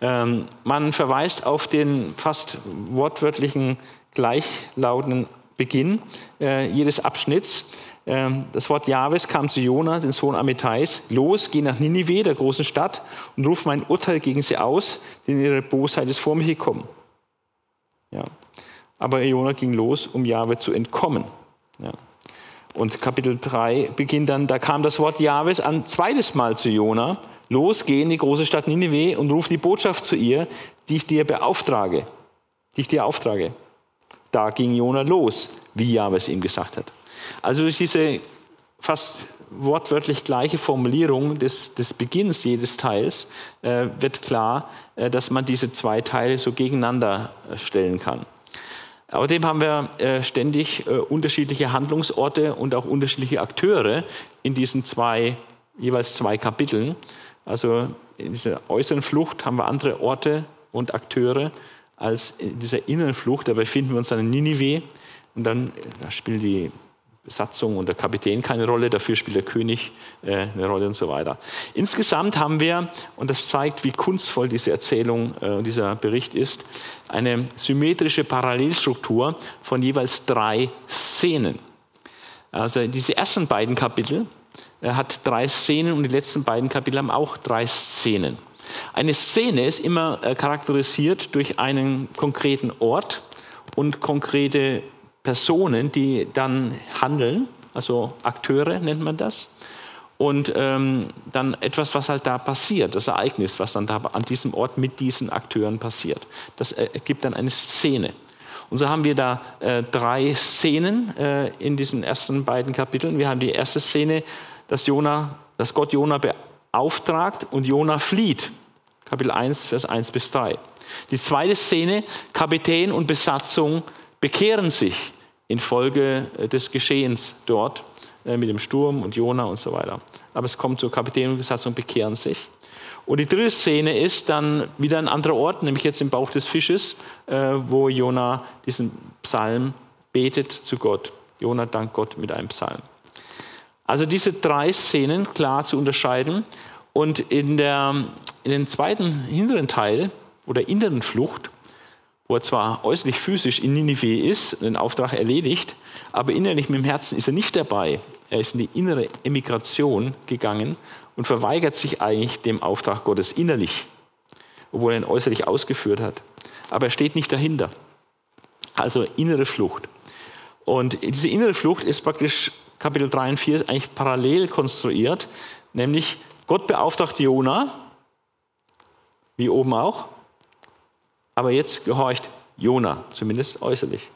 Man verweist auf den fast wortwörtlichen gleichlautenden Beginn jedes Abschnitts. Das Wort Jahwes kam zu Jona, den Sohn Amittais. Los, geh nach Ninive, der großen Stadt, und ruf mein Urteil gegen sie aus, denn ihre Bosheit ist vor mich gekommen. Ja. Aber Jona ging los, um Jahwe zu entkommen. Ja. Und Kapitel 3 beginnt dann, da kam das Wort Jahwes ein zweites Mal zu Jona. Los, geh in die große Stadt Ninive und ruf die Botschaft zu ihr, die ich dir auftrage. Da ging Jona los, wie Jahwe es ihm gesagt hat. Also durch diese fast wortwörtlich gleiche Formulierung des Beginns jedes Teils wird klar, dass man diese zwei Teile so gegeneinander stellen kann. Außerdem haben wir ständig unterschiedliche Handlungsorte und auch unterschiedliche Akteure in diesen jeweils zwei Kapiteln. Also in dieser äußeren Flucht haben wir andere Orte und Akteure als in dieser inneren Flucht. Dabei finden wir uns dann in Ninive und dann spielt die Besatzung und der Kapitän keine Rolle, dafür spielt der König eine Rolle und so weiter. Insgesamt haben wir, und das zeigt, wie kunstvoll diese Erzählung und dieser Bericht ist, eine symmetrische Parallelstruktur von jeweils 3 Szenen. Also diese ersten beiden Kapitel hat 3 Szenen und die letzten beiden Kapitel haben auch 3 Szenen. Eine Szene ist immer charakterisiert durch einen konkreten Ort und konkrete Personen, die dann handeln, also Akteure nennt man das, und dann etwas, was halt da passiert, das Ereignis, was dann da an diesem Ort mit diesen Akteuren passiert. Das ergibt dann eine Szene. Und so haben wir da 3 Szenen in diesen ersten beiden Kapiteln. Wir haben die erste Szene, dass Gott Jona beauftragt und Jona flieht. Kapitel 1, Vers 1 bis 3. Die zweite Szene, Kapitän und Besatzung bekehren sich infolge des Geschehens dort mit dem Sturm und Jona und so weiter. Aber es kommt zur Kapitän und Besatzung bekehren sich. Und die dritte Szene ist dann wieder ein anderer Ort, nämlich jetzt im Bauch des Fisches, wo Jona diesen Psalm betet zu Gott. Jona dankt Gott mit einem Psalm. Also diese 3 Szenen klar zu unterscheiden. Und in den zweiten hinteren Teil oder inneren Flucht, wo er zwar äußerlich physisch in Ninive ist, den Auftrag erledigt, aber innerlich mit dem Herzen ist er nicht dabei. Er ist in die innere Emigration gegangen und verweigert sich eigentlich dem Auftrag Gottes innerlich, obwohl er ihn äußerlich ausgeführt hat. Aber er steht nicht dahinter. Also innere Flucht. Und diese innere Flucht ist praktisch Kapitel 3 und 4 eigentlich parallel konstruiert, nämlich Gott beauftragt Jona, wie oben auch, aber jetzt gehorcht Jona, zumindest äußerlich.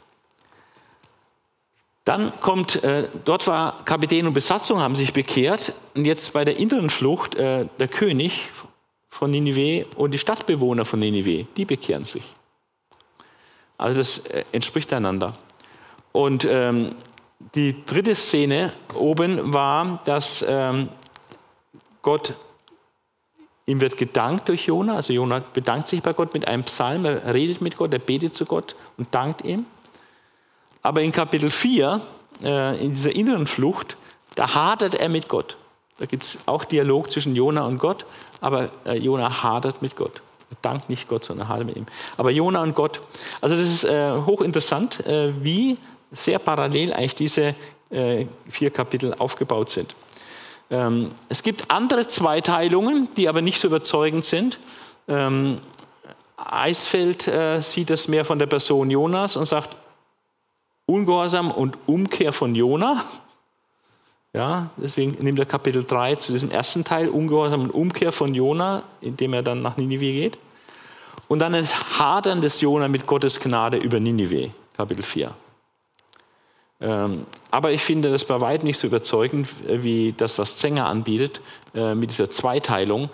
Dann kommt, dort war Kapitän und Besatzung, haben sich bekehrt. Und jetzt bei der inneren Flucht, der König von Ninive und die Stadtbewohner von Ninive, die bekehren sich. Also das entspricht einander. Und die dritte Szene oben war, dass Gott, ihm wird gedankt durch Jona, also Jona bedankt sich bei Gott mit einem Psalm, er redet mit Gott, er betet zu Gott und dankt ihm. Aber in Kapitel 4, in dieser inneren Flucht, da hadert er mit Gott. Da gibt es auch Dialog zwischen Jona und Gott, aber Jona hadert mit Gott. Er dankt nicht Gott, sondern hadert mit ihm. Aber Jona und Gott, also das ist hochinteressant, wie sehr parallel eigentlich diese 4 Kapitel aufgebaut sind. Es gibt andere Zweiteilungen, die aber nicht so überzeugend sind. Eisfeld sieht das mehr von der Person Jonas und sagt, Ungehorsam und Umkehr von Jona. Ja, deswegen nimmt er Kapitel 3 zu diesem ersten Teil, Ungehorsam und Umkehr von Jona, indem er dann nach Ninive geht. Und dann ein Hadern des Jona mit Gottes Gnade über Ninive, Kapitel 4. Aber ich finde das bei weitem nicht so überzeugend, wie das, was Zenger anbietet, mit dieser Zweiteilung.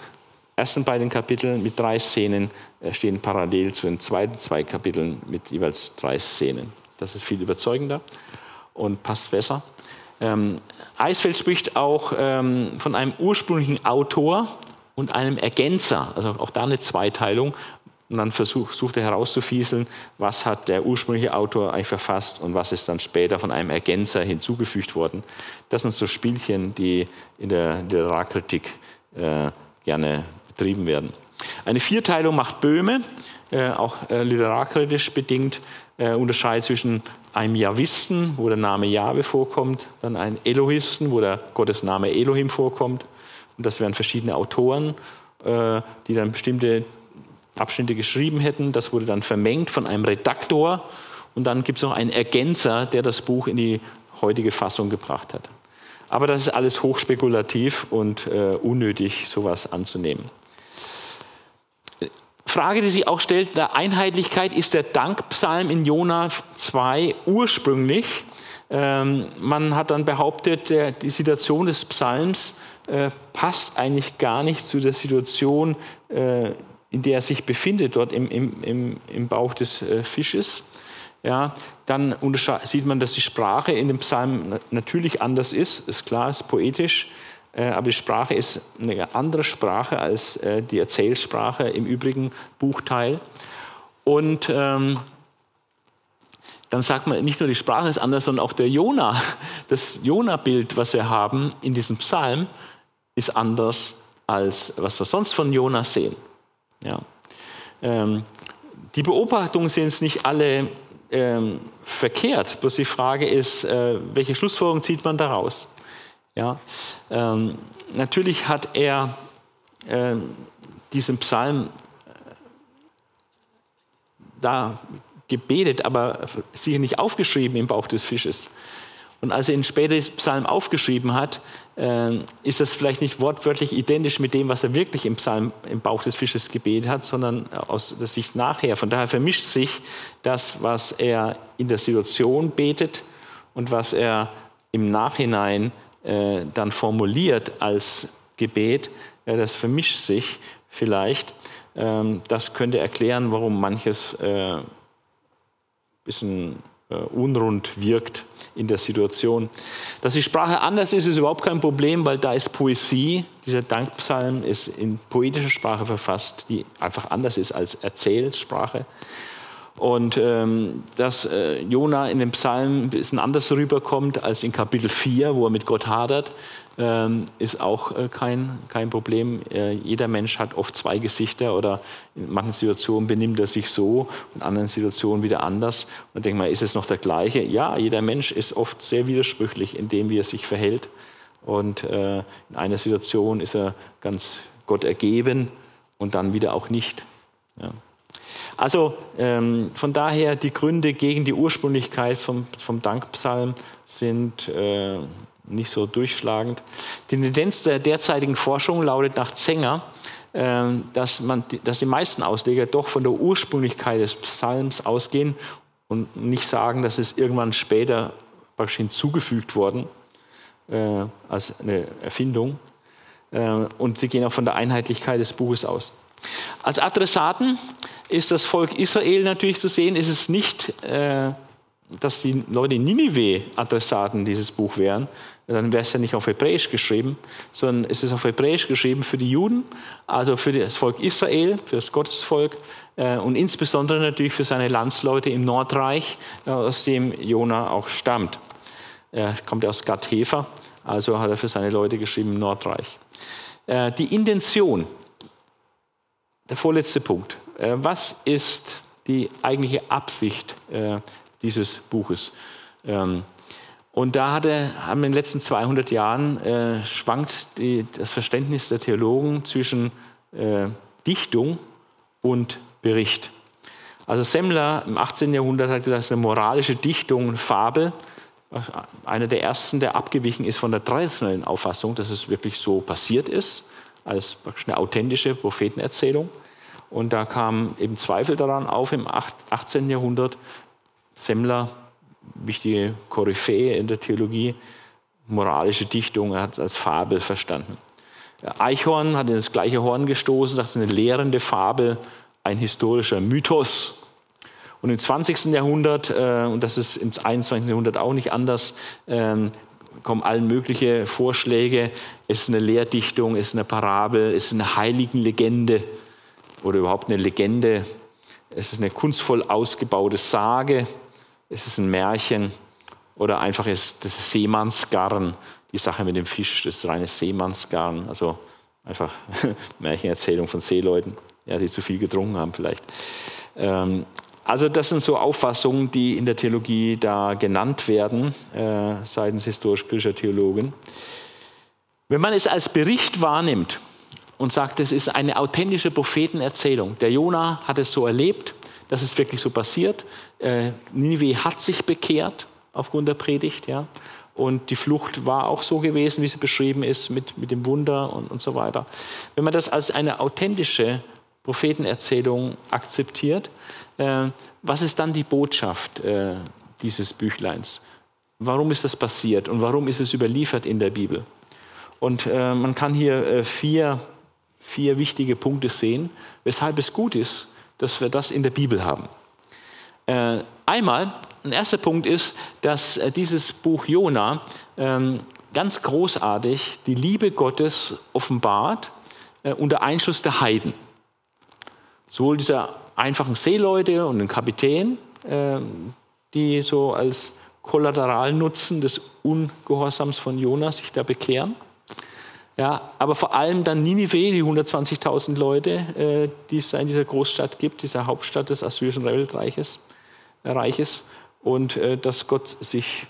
Ersten beiden Kapiteln mit 3 Szenen stehen parallel zu den zweiten 2 Kapiteln mit jeweils 3 Szenen. Das ist viel überzeugender und passt besser. Eisfeld spricht auch von einem ursprünglichen Autor und einem Ergänzer, also auch da eine Zweiteilung. Und dann versucht er herauszufieseln, was hat der ursprüngliche Autor eigentlich verfasst und was ist dann später von einem Ergänzer hinzugefügt worden. Das sind so Spielchen, die in der Literarkritik gerne betrieben werden. Eine Vierteilung macht Böhme, auch literarkritisch bedingt, unterscheidet zwischen einem Jahwisten, wo der Name Jahwe vorkommt, dann einem Elohisten, wo der Gottesname Elohim vorkommt. Und das wären verschiedene Autoren, die dann bestimmte Abschnitte geschrieben hätten. Das wurde dann vermengt von einem Redaktor. Und dann gibt es noch einen Ergänzer, der das Buch in die heutige Fassung gebracht hat. Aber das ist alles hochspekulativ und unnötig, sowas anzunehmen. Frage, die sich auch stellt, der Einheitlichkeit, ist der Dankpsalm in Jona 2 ursprünglich? Man hat dann behauptet, die Situation des Psalms passt eigentlich gar nicht zu der Situation, in der er sich befindet, dort im Bauch des Fisches. Ja, dann sieht man, dass die Sprache in dem Psalm natürlich anders ist. Ist klar, ist poetisch, aber die Sprache ist eine andere Sprache als die Erzählsprache im übrigen Buchteil. Und dann sagt man, nicht nur die Sprache ist anders, sondern auch der Jona, das Jona-Bild, was wir haben in diesem Psalm, ist anders als was wir sonst von Jona sehen. Ja. Die Beobachtungen sind es nicht alle verkehrt, bloß die Frage ist, welche Schlussfolgerung zieht man daraus? Ja. Natürlich hat er diesen Psalm da gebetet, aber sicher nicht aufgeschrieben im Bauch des Fisches. Und als er in späteres Psalm aufgeschrieben hat, ist das vielleicht nicht wortwörtlich identisch mit dem, was er wirklich im Psalm im Bauch des Fisches gebetet hat, sondern aus der Sicht nachher. Von daher vermischt sich das, was er in der Situation betet und was er im Nachhinein dann formuliert als Gebet. Das vermischt sich vielleicht. Das könnte erklären, warum manches ein bisschen unrund wirkt in der Situation. Dass die Sprache anders ist, ist überhaupt kein Problem, weil da ist Poesie. Dieser Dankpsalm ist in poetischer Sprache verfasst, die einfach anders ist als Erzählsprache. Und dass Jona in dem Psalm ein bisschen anders rüberkommt als in Kapitel 4, wo er mit Gott hadert, ist auch kein Problem. Jeder Mensch hat oft 2 Gesichter oder in manchen Situationen benimmt er sich so und in anderen Situationen wieder anders. Und dann denkt man, ist es noch der gleiche? Ja, jeder Mensch ist oft sehr widersprüchlich in dem, wie er sich verhält. Und in einer Situation ist er ganz Gott ergeben und dann wieder auch nicht. Ja. Also von daher, die Gründe gegen die Ursprünglichkeit vom Dankpsalm sind nicht so durchschlagend. Die Tendenz der derzeitigen Forschung lautet nach Zenger, dass die meisten Ausleger doch von der Ursprünglichkeit des Psalms ausgehen und nicht sagen, dass es irgendwann später hinzugefügt worden als eine Erfindung. Und sie gehen auch von der Einheitlichkeit des Buches aus. Als Adressaten ist das Volk Israel natürlich zu sehen. Es ist nicht, dass die Leute in Ninive Adressaten dieses Buch wären. Dann wäre es ja nicht auf Hebräisch geschrieben, sondern es ist auf Hebräisch geschrieben für die Juden, also für das Volk Israel, für das Gottesvolk und insbesondere natürlich für seine Landsleute im Nordreich, aus dem Jona auch stammt. Er kommt aus Gat-Hefer, also hat er für seine Leute geschrieben im Nordreich. Die Intention. Der vorletzte Punkt. Was ist die eigentliche Absicht dieses Buches? Und da haben in den letzten 200 Jahren schwankt das Verständnis der Theologen zwischen Dichtung und Bericht. Also Semmler im 18. Jahrhundert hat gesagt, es ist eine moralische Dichtung und Fabel. Einer der ersten, der abgewichen ist von der traditionellen Auffassung, dass es wirklich so passiert ist, als eine authentische Prophetenerzählung. Und da kam eben Zweifel daran auf im 18. Jahrhundert. Semmler, wichtige Koryphäe in der Theologie, moralische Dichtung, er hat es als Fabel verstanden. Eichhorn hat in das gleiche Horn gestoßen, sagt, eine lehrende Fabel, ein historischer Mythos. Und im 20. Jahrhundert, und das ist im 21. Jahrhundert auch nicht anders, kommen allen möglichen Vorschläge. Es ist eine Lehrdichtung, es ist eine Parabel, es ist eine Heiligenlegende oder überhaupt eine Legende. Es ist eine kunstvoll ausgebaute Sage, es ist ein Märchen oder einfach ist das Seemannsgarn, die Sache mit dem Fisch, das reine Seemannsgarn, also einfach Märchenerzählung von Seeleuten, ja, die zu viel getrunken haben vielleicht. Also das sind so Auffassungen, die in der Theologie da genannt werden, seitens historisch-kritischer Theologen. Wenn man es als Bericht wahrnimmt und sagt, es ist eine authentische Prophetenerzählung, der Jona hat es so erlebt, das ist wirklich so passiert, Ninive hat sich bekehrt aufgrund der Predigt, ja. Und die Flucht war auch so gewesen, wie sie beschrieben ist, mit dem Wunder und so weiter. Wenn man das als eine authentische Prophetenerzählung akzeptiert, was ist dann die Botschaft dieses Büchleins? Warum ist das passiert und warum ist es überliefert in der Bibel? Und man kann hier vier wichtige Punkte sehen, weshalb es gut ist, dass wir das in der Bibel haben. Einmal, ein erster Punkt ist, dass dieses Buch Jona ganz großartig die Liebe Gottes offenbart unter Einschluss der Heiden. Sowohl dieser einfachen Seeleute und den Kapitän, die so als Kollateralnutzen des Ungehorsams von Jona sich da bekehren. Ja, aber vor allem dann Ninive, die 120.000 Leute, die es da in dieser Großstadt gibt, dieser Hauptstadt des assyrischen Reiches. Und dass Gott sich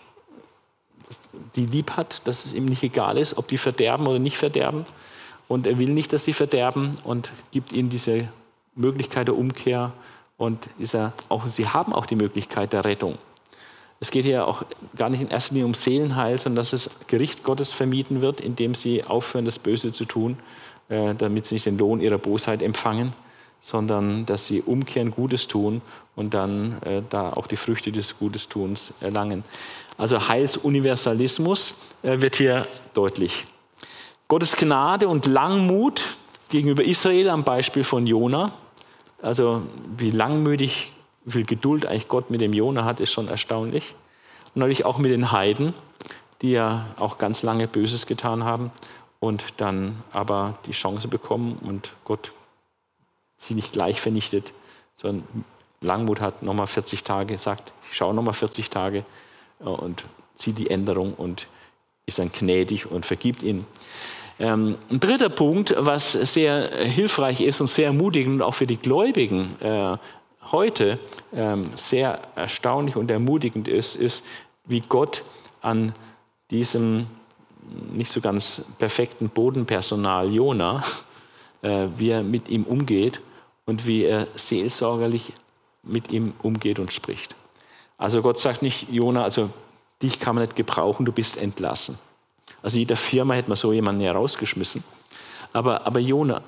die lieb hat, dass es ihm nicht egal ist, ob die verderben oder nicht verderben. Und er will nicht, dass sie verderben und gibt ihnen diese Möglichkeit der Umkehr und sie haben auch die Möglichkeit der Rettung. Es geht hier auch gar nicht in erster Linie um Seelenheil, sondern dass das Gericht Gottes vermieden wird, indem sie aufhören, das Böse zu tun, damit sie nicht den Lohn ihrer Bosheit empfangen, sondern dass sie umkehren, Gutes tun und dann da auch die Früchte des Gutestuns erlangen. Also Heilsuniversalismus wird hier deutlich. Gottes Gnade und Langmut gegenüber Israel am Beispiel von Jona. Also wie langmütig, wie viel Geduld eigentlich Gott mit dem Jona hat, ist schon erstaunlich. Und natürlich auch mit den Heiden, die ja auch ganz lange Böses getan haben und dann aber die Chance bekommen und Gott sie nicht gleich vernichtet, sondern Langmut hat nochmal 40 Tage, sagt, ich schaue nochmal 40 Tage und zieht die Änderung und ist dann gnädig und vergibt ihnen. Ein dritter Punkt, was sehr hilfreich ist und sehr ermutigend und auch für die Gläubigen heute sehr erstaunlich und ermutigend ist, ist, wie Gott an diesem nicht so ganz perfekten Bodenpersonal Jona, wie er mit ihm umgeht und wie er seelsorgerlich mit ihm umgeht und spricht. Also Gott sagt nicht, Jona, also dich kann man nicht gebrauchen, du bist entlassen. Also jeder Firma hätte man so jemanden ja rausgeschmissen. Aber Jona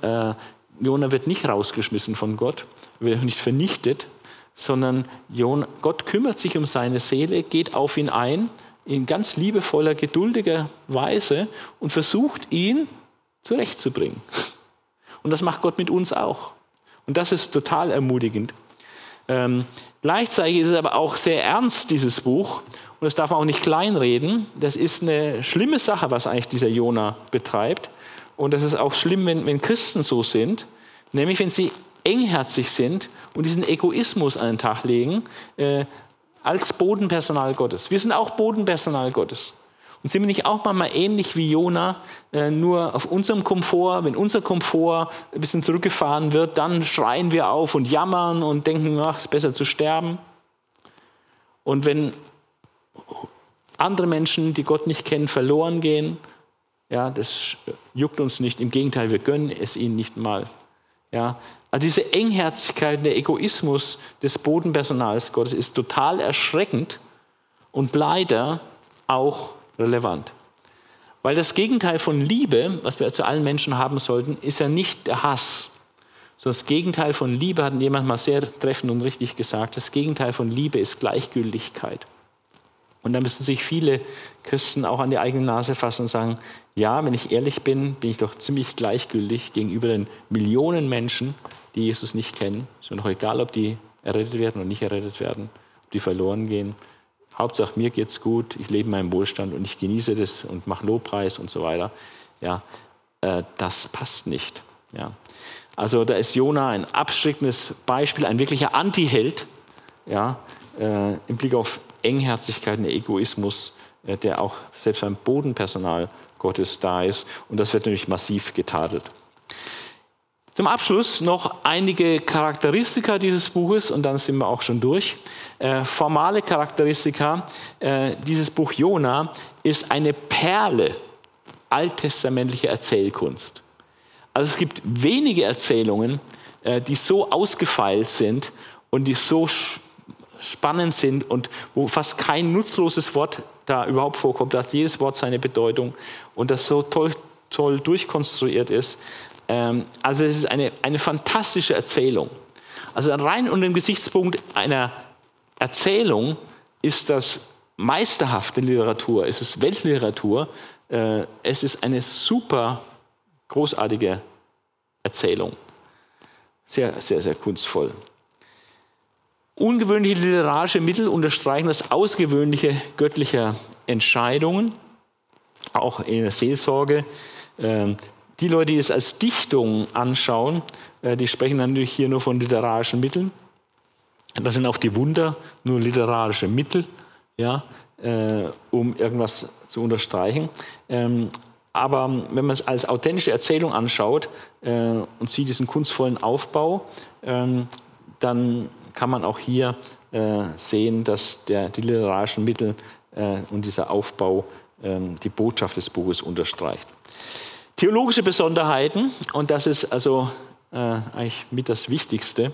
wird nicht rausgeschmissen von Gott, wird nicht vernichtet, sondern Gott kümmert sich um seine Seele, geht auf ihn ein, in ganz liebevoller, geduldiger Weise und versucht, ihn zurechtzubringen. Und das macht Gott mit uns auch. Und das ist total ermutigend. Gleichzeitig ist es aber auch sehr ernst, dieses Buch. Und das darf man auch nicht kleinreden. Das ist eine schlimme Sache, was eigentlich dieser Jona betreibt. Und das ist auch schlimm, wenn Christen so sind. Nämlich, wenn sie engherzig sind und diesen Egoismus an den Tag legen, als Bodenpersonal Gottes. Wir sind auch Bodenpersonal Gottes. Und sind wir nicht auch mal ähnlich wie Jona, nur auf unserem Komfort, wenn unser Komfort ein bisschen zurückgefahren wird, dann schreien wir auf und jammern und denken, ach, es ist besser zu sterben. Und wenn andere Menschen, die Gott nicht kennen, verloren gehen, ja, das juckt uns nicht. Im Gegenteil, wir gönnen es ihnen nicht mal. Ja, also diese Engherzigkeit, der Egoismus des Bodenpersonals Gottes ist total erschreckend und leider auch relevant. Weil das Gegenteil von Liebe, was wir zu allen Menschen haben sollten, ist ja nicht der Hass, So das Gegenteil von Liebe hat jemand mal sehr treffend und richtig gesagt. Das Gegenteil von Liebe ist Gleichgültigkeit. Und da müssen sich viele Christen auch an die eigene Nase fassen und sagen, ja, wenn ich ehrlich bin, bin ich doch ziemlich gleichgültig gegenüber den Millionen Menschen, die Jesus nicht kennen. Es ist mir doch egal, ob die errettet werden oder nicht errettet werden, ob die verloren gehen. Hauptsache, mir geht's gut, ich lebe in meinem Wohlstand und ich genieße das und mache Lobpreis und so weiter. Ja, das passt nicht. Ja. Also da ist Jona ein abschreckendes Beispiel, ein wirklicher Antiheld, ja, im Blick auf Engherzigkeit und Egoismus, der auch selbst beim Bodenpersonal Gottes da ist. Und das wird natürlich massiv getadelt. Zum Abschluss noch einige Charakteristika dieses Buches und dann sind wir auch schon durch. Formale Charakteristika. Dieses Buch Jona ist eine Perle alttestamentlicher Erzählkunst. Also es gibt wenige Erzählungen, die so ausgefeilt sind und die so spannend sind und wo fast kein nutzloses Wort da überhaupt vorkommt. Da hat jedes Wort seine Bedeutung und das so toll durchkonstruiert ist. Also es ist eine fantastische Erzählung. Also rein unter dem Gesichtspunkt einer Erzählung ist das meisterhafte Literatur, es ist Weltliteratur, es ist eine super großartige Erzählung. Sehr, sehr, sehr kunstvoll. Ungewöhnliche literarische Mittel unterstreichen das Ausgewöhnliche göttlicher Entscheidungen, auch in der Seelsorge. Die Leute, die es als Dichtung anschauen, die sprechen natürlich hier nur von literarischen Mitteln. Das sind auch die Wunder, nur literarische Mittel, ja, um irgendwas zu unterstreichen. Aber wenn man es als authentische Erzählung anschaut und sieht diesen kunstvollen Aufbau, dann kann man auch hier sehen, dass die literarischen Mittel und dieser Aufbau die Botschaft des Buches unterstreicht. Theologische Besonderheiten, und das ist also eigentlich mit das Wichtigste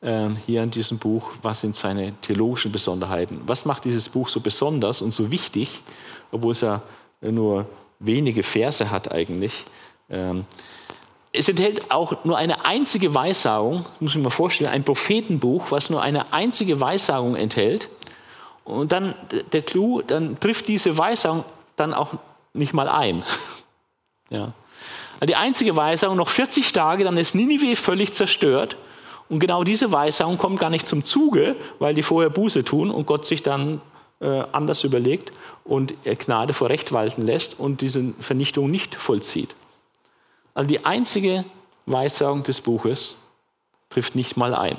hier in diesem Buch, was sind seine theologischen Besonderheiten? Was macht dieses Buch so besonders und so wichtig, obwohl es ja nur wenige Verse hat eigentlich? Es enthält auch nur eine einzige Weissagung, muss ich mir mal vorstellen, ein Prophetenbuch, was nur eine einzige Weissagung enthält. Und dann der Clou, dann trifft diese Weissagung dann auch nicht mal ein. Ja. Also die einzige Weissagung, noch 40 Tage, dann ist Ninive völlig zerstört. Und genau diese Weissagung kommt gar nicht zum Zuge, weil die vorher Buße tun und Gott sich dann anders überlegt und Gnade vor Recht walten lässt und diese Vernichtung nicht vollzieht. Also die einzige Weissagung des Buches trifft nicht mal ein.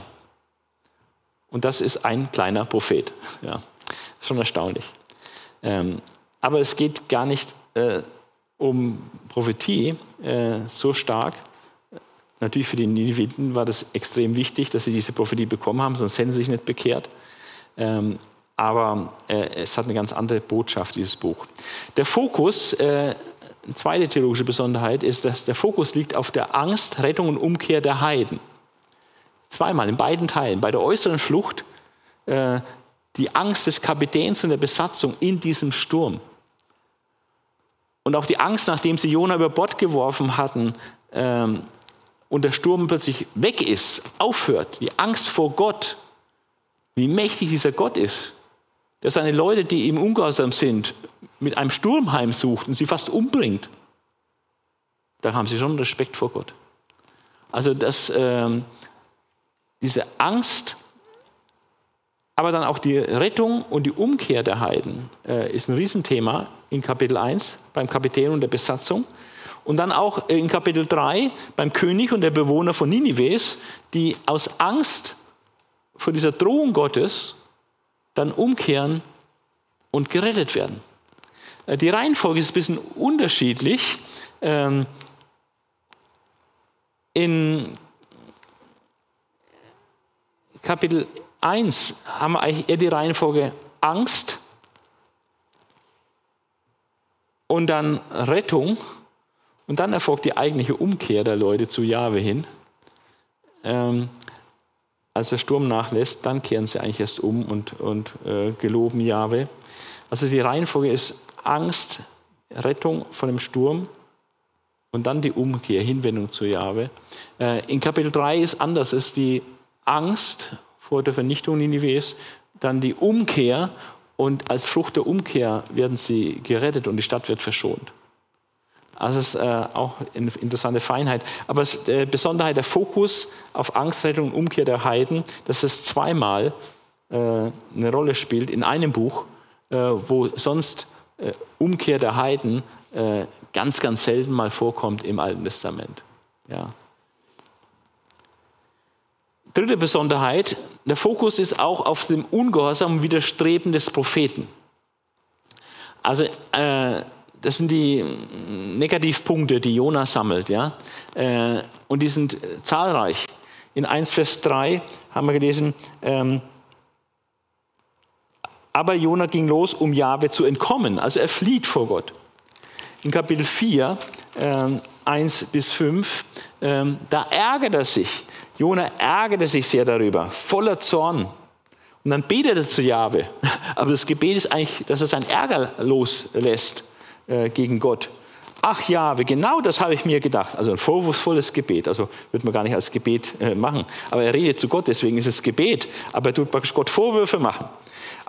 Und das ist ein kleiner Prophet. Ja, schon erstaunlich. Aber es geht gar nicht um Prophetie so stark. Natürlich für die Niniviten war das extrem wichtig, dass sie diese Prophetie bekommen haben, sonst hätten sie sich nicht bekehrt. Aber es hat eine ganz andere Botschaft, dieses Buch. Der Fokus, eine zweite theologische Besonderheit ist, dass der Fokus liegt auf der Angst, Rettung und Umkehr der Heiden. Zweimal, in beiden Teilen. Bei der äußeren Flucht, die Angst des Kapitäns und der Besatzung in diesem Sturm. Und auch die Angst, nachdem sie Jona über Bord geworfen hatten und der Sturm plötzlich weg ist, aufhört. Die Angst vor Gott, wie mächtig dieser Gott ist. Dass seine Leute, die ihm ungehorsam sind, mit einem Sturm heimsucht und sie fast umbringt, da haben sie schon Respekt vor Gott. Also diese Angst, aber dann auch die Rettung und die Umkehr der Heiden ist ein Riesenthema in Kapitel 1 beim Kapitän und der Besatzung und dann auch in Kapitel 3 beim König und der Bewohner von Ninives, die aus Angst vor dieser Drohung Gottes dann umkehren und gerettet werden. Die Reihenfolge ist ein bisschen unterschiedlich. In Kapitel 1 haben wir eigentlich eher die Reihenfolge Angst und dann Rettung und dann erfolgt die eigentliche Umkehr der Leute zu Jahwe hin. Als der Sturm nachlässt, dann kehren sie eigentlich erst um und geloben Jahwe. Also die Reihenfolge ist Angst, Rettung von dem Sturm, Und dann die Umkehr, Hinwendung zu Jahwe. In Kapitel 3 ist anders, ist die Angst vor der Vernichtung Ninives, dann die Umkehr und als Frucht der Umkehr werden sie gerettet und die Stadt wird verschont. Also es ist auch eine interessante Feinheit. Aber die Besonderheit, der Fokus auf Angstrettung und Umkehr der Heiden, dass es zweimal eine Rolle spielt in einem Buch, wo sonst Umkehr der Heiden ganz, ganz selten mal vorkommt im Alten Testament. Ja. Dritte Besonderheit, der Fokus ist auch auf dem Ungehorsam und Widerstreben des Propheten. Also das sind die Negativpunkte, die Jona sammelt. Ja? Und die sind zahlreich. In 1 Vers 3 haben wir gelesen, aber Jona ging los, um Jahwe zu entkommen. Also er flieht vor Gott. In Kapitel 4, 1 bis 5, da ärgert er sich. Jona ärgerte sich sehr darüber, voller Zorn. Und dann betet er zu Jahwe. Aber das Gebet ist eigentlich, dass er seinen Ärger loslässt gegen Gott. Ach Jahwe, genau das habe ich mir gedacht. Also ein vorwurfsvolles Gebet. Also würde man gar nicht als Gebet machen. Aber er redet zu Gott, deswegen ist es Gebet. Aber er tut praktisch Gott Vorwürfe machen.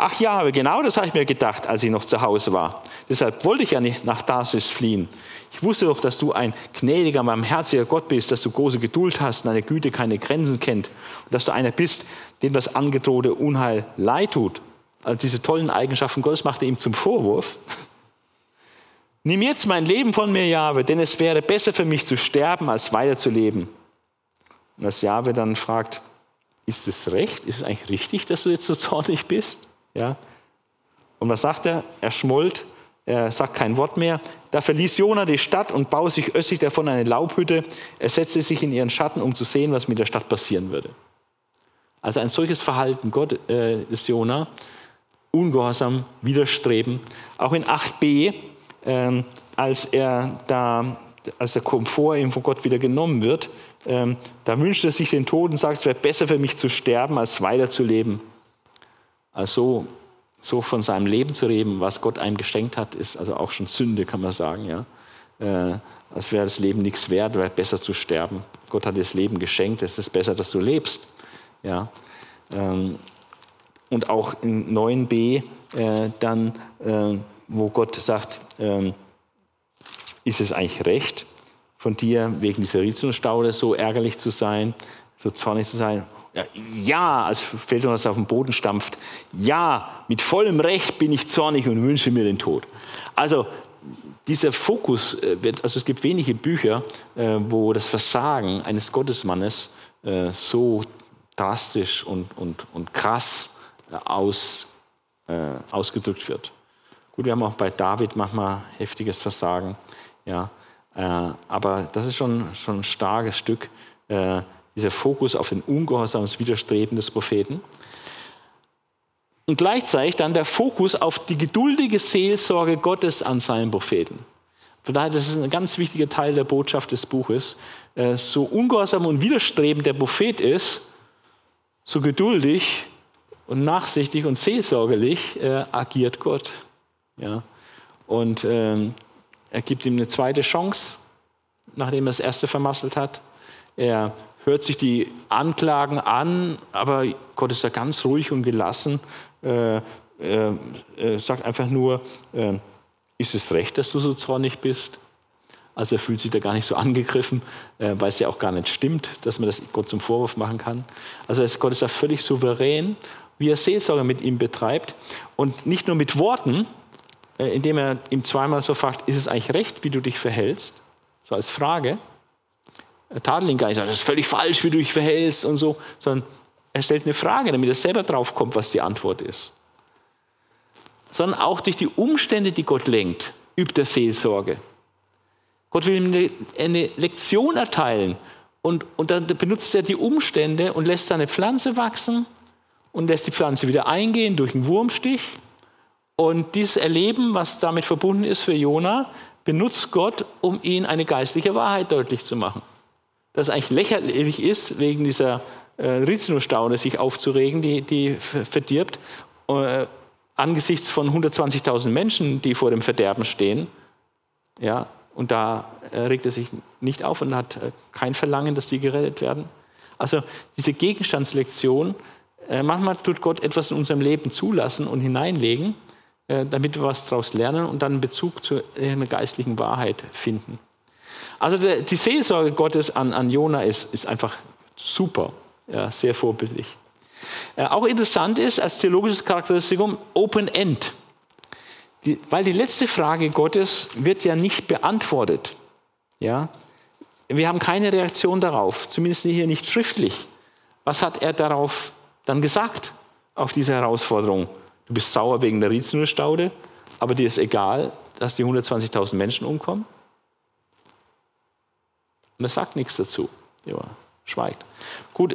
Ach ja, genau das habe ich mir gedacht, als ich noch zu Hause war. Deshalb wollte ich ja nicht nach Tarschisch fliehen. Ich wusste doch, dass du ein gnädiger, barmherziger Gott bist, dass du große Geduld hast und deine Güte keine Grenzen kennt. Und dass du einer bist, dem das angedrohte Unheil leid tut. Also diese tollen Eigenschaften Gottes machte ihm zum Vorwurf. Nimm jetzt mein Leben von mir, Jahwe, denn es wäre besser für mich zu sterben, als weiterzuleben. Und als Jahwe dann fragt, ist es recht? Ist es eigentlich richtig, dass du jetzt so zornig bist? Ja. Und was sagt er? Er schmollt, er sagt kein Wort mehr. Da verließ Jona die Stadt und baute sich östlich davon eine Laubhütte. Er setzte sich in ihren Schatten, um zu sehen, was mit der Stadt passieren würde. Also ein solches Verhalten Gottes ist Jona. Ungehorsam, Widerstreben. Auch in 8b, als der Komfort ihm von Gott wieder genommen wird, da wünscht er sich den Tod und sagt, es wäre besser für mich zu sterben, als weiterzuleben. Also so von seinem Leben zu reden, was Gott einem geschenkt hat, ist also auch schon Sünde, kann man sagen. Ja? Als wäre das Leben nichts wert, wäre besser zu sterben. Gott hat dir das Leben geschenkt, es ist besser, dass du lebst. Ja? Und auch in 9b dann, wo Gott sagt, ist es eigentlich recht, von dir wegen dieser Rizinusstaude so ärgerlich zu sein, so zornig zu sein? Ja, als Felton das auf den Boden stampft, ja, mit vollem Recht bin ich zornig und wünsche mir den Tod. Also dieser Fokus, also es gibt wenige Bücher, wo das Versagen eines Gottesmannes so drastisch und krass ausgedrückt wird. Gut, wir haben auch bei David manchmal heftiges Versagen, ja, aber das ist schon ein starkes Stück, dieser Fokus auf den Ungehorsam, das Widerstreben des Propheten. Und gleichzeitig dann der Fokus auf die geduldige Seelsorge Gottes an seinen Propheten. Von daher, das ist ein ganz wichtiger Teil der Botschaft des Buches. So ungehorsam und widerstrebend der Prophet ist, so geduldig und nachsichtig und seelsorgerlich agiert Gott. Ja. Und er gibt ihm eine zweite Chance, nachdem er das erste vermasselt hat. Er hört sich die Anklagen an, aber Gott ist da ganz ruhig und gelassen, sagt einfach nur, ist es recht, dass du so zornig bist? Also er fühlt sich da gar nicht so angegriffen, weil es ja auch gar nicht stimmt, dass man das Gott zum Vorwurf machen kann. Also Gott ist da völlig souverän, wie er Seelsorge mit ihm betreibt. Und nicht nur mit Worten, indem er ihm zweimal so fragt, ist es eigentlich recht, wie du dich verhältst? So als Frage. Er tadelt ihn gar nicht, das ist völlig falsch, wie du dich verhältst und so, sondern er stellt eine Frage, damit er selber drauf kommt, was die Antwort ist. Sondern auch durch die Umstände, die Gott lenkt, übt er Seelsorge. Gott will ihm eine Lektion erteilen und dann benutzt er die Umstände und lässt seine Pflanze wachsen und lässt die Pflanze wieder eingehen durch einen Wurmstich. Und dieses Erleben, was damit verbunden ist für Jona, benutzt Gott, um ihn eine geistliche Wahrheit deutlich zu machen. Dass es eigentlich lächerlich ist, wegen dieser Rizinusstaude sich aufzuregen, die verdirbt, angesichts von 120.000 Menschen, die vor dem Verderben stehen. Ja, Und da regt er sich nicht auf und hat kein Verlangen, dass die gerettet werden. Also diese Gegenstandslektion, manchmal tut Gott etwas in unserem Leben zulassen und hineinlegen, damit wir was daraus lernen und dann einen Bezug zu einer geistlichen Wahrheit finden. Also die Seelsorge Gottes an Jona ist einfach super, ja, sehr vorbildlich. Auch interessant ist als theologisches Charakteristikum Open End. Weil die letzte Frage Gottes wird ja nicht beantwortet. Ja? Wir haben keine Reaktion darauf, zumindest hier nicht schriftlich. Was hat er darauf dann gesagt, auf diese Herausforderung? Du bist sauer wegen der Rizinusstaude, aber dir ist egal, dass die 120.000 Menschen umkommen? Und er sagt nichts dazu. Ja, schweigt. Gut,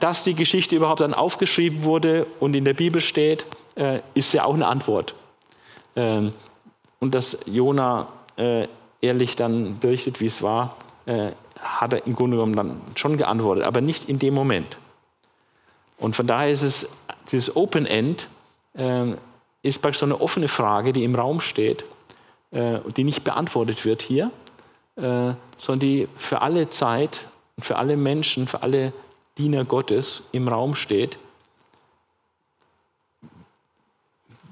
dass die Geschichte überhaupt dann aufgeschrieben wurde und in der Bibel steht, ist ja auch eine Antwort. Und dass Jona ehrlich dann berichtet, wie es war, hat er im Grunde genommen dann schon geantwortet, aber nicht in dem Moment. Und von daher ist es, dieses Open End ist praktisch so eine offene Frage, die im Raum steht, die nicht beantwortet wird hier, sondern die für alle Zeit und für alle Menschen, für alle Diener Gottes im Raum steht.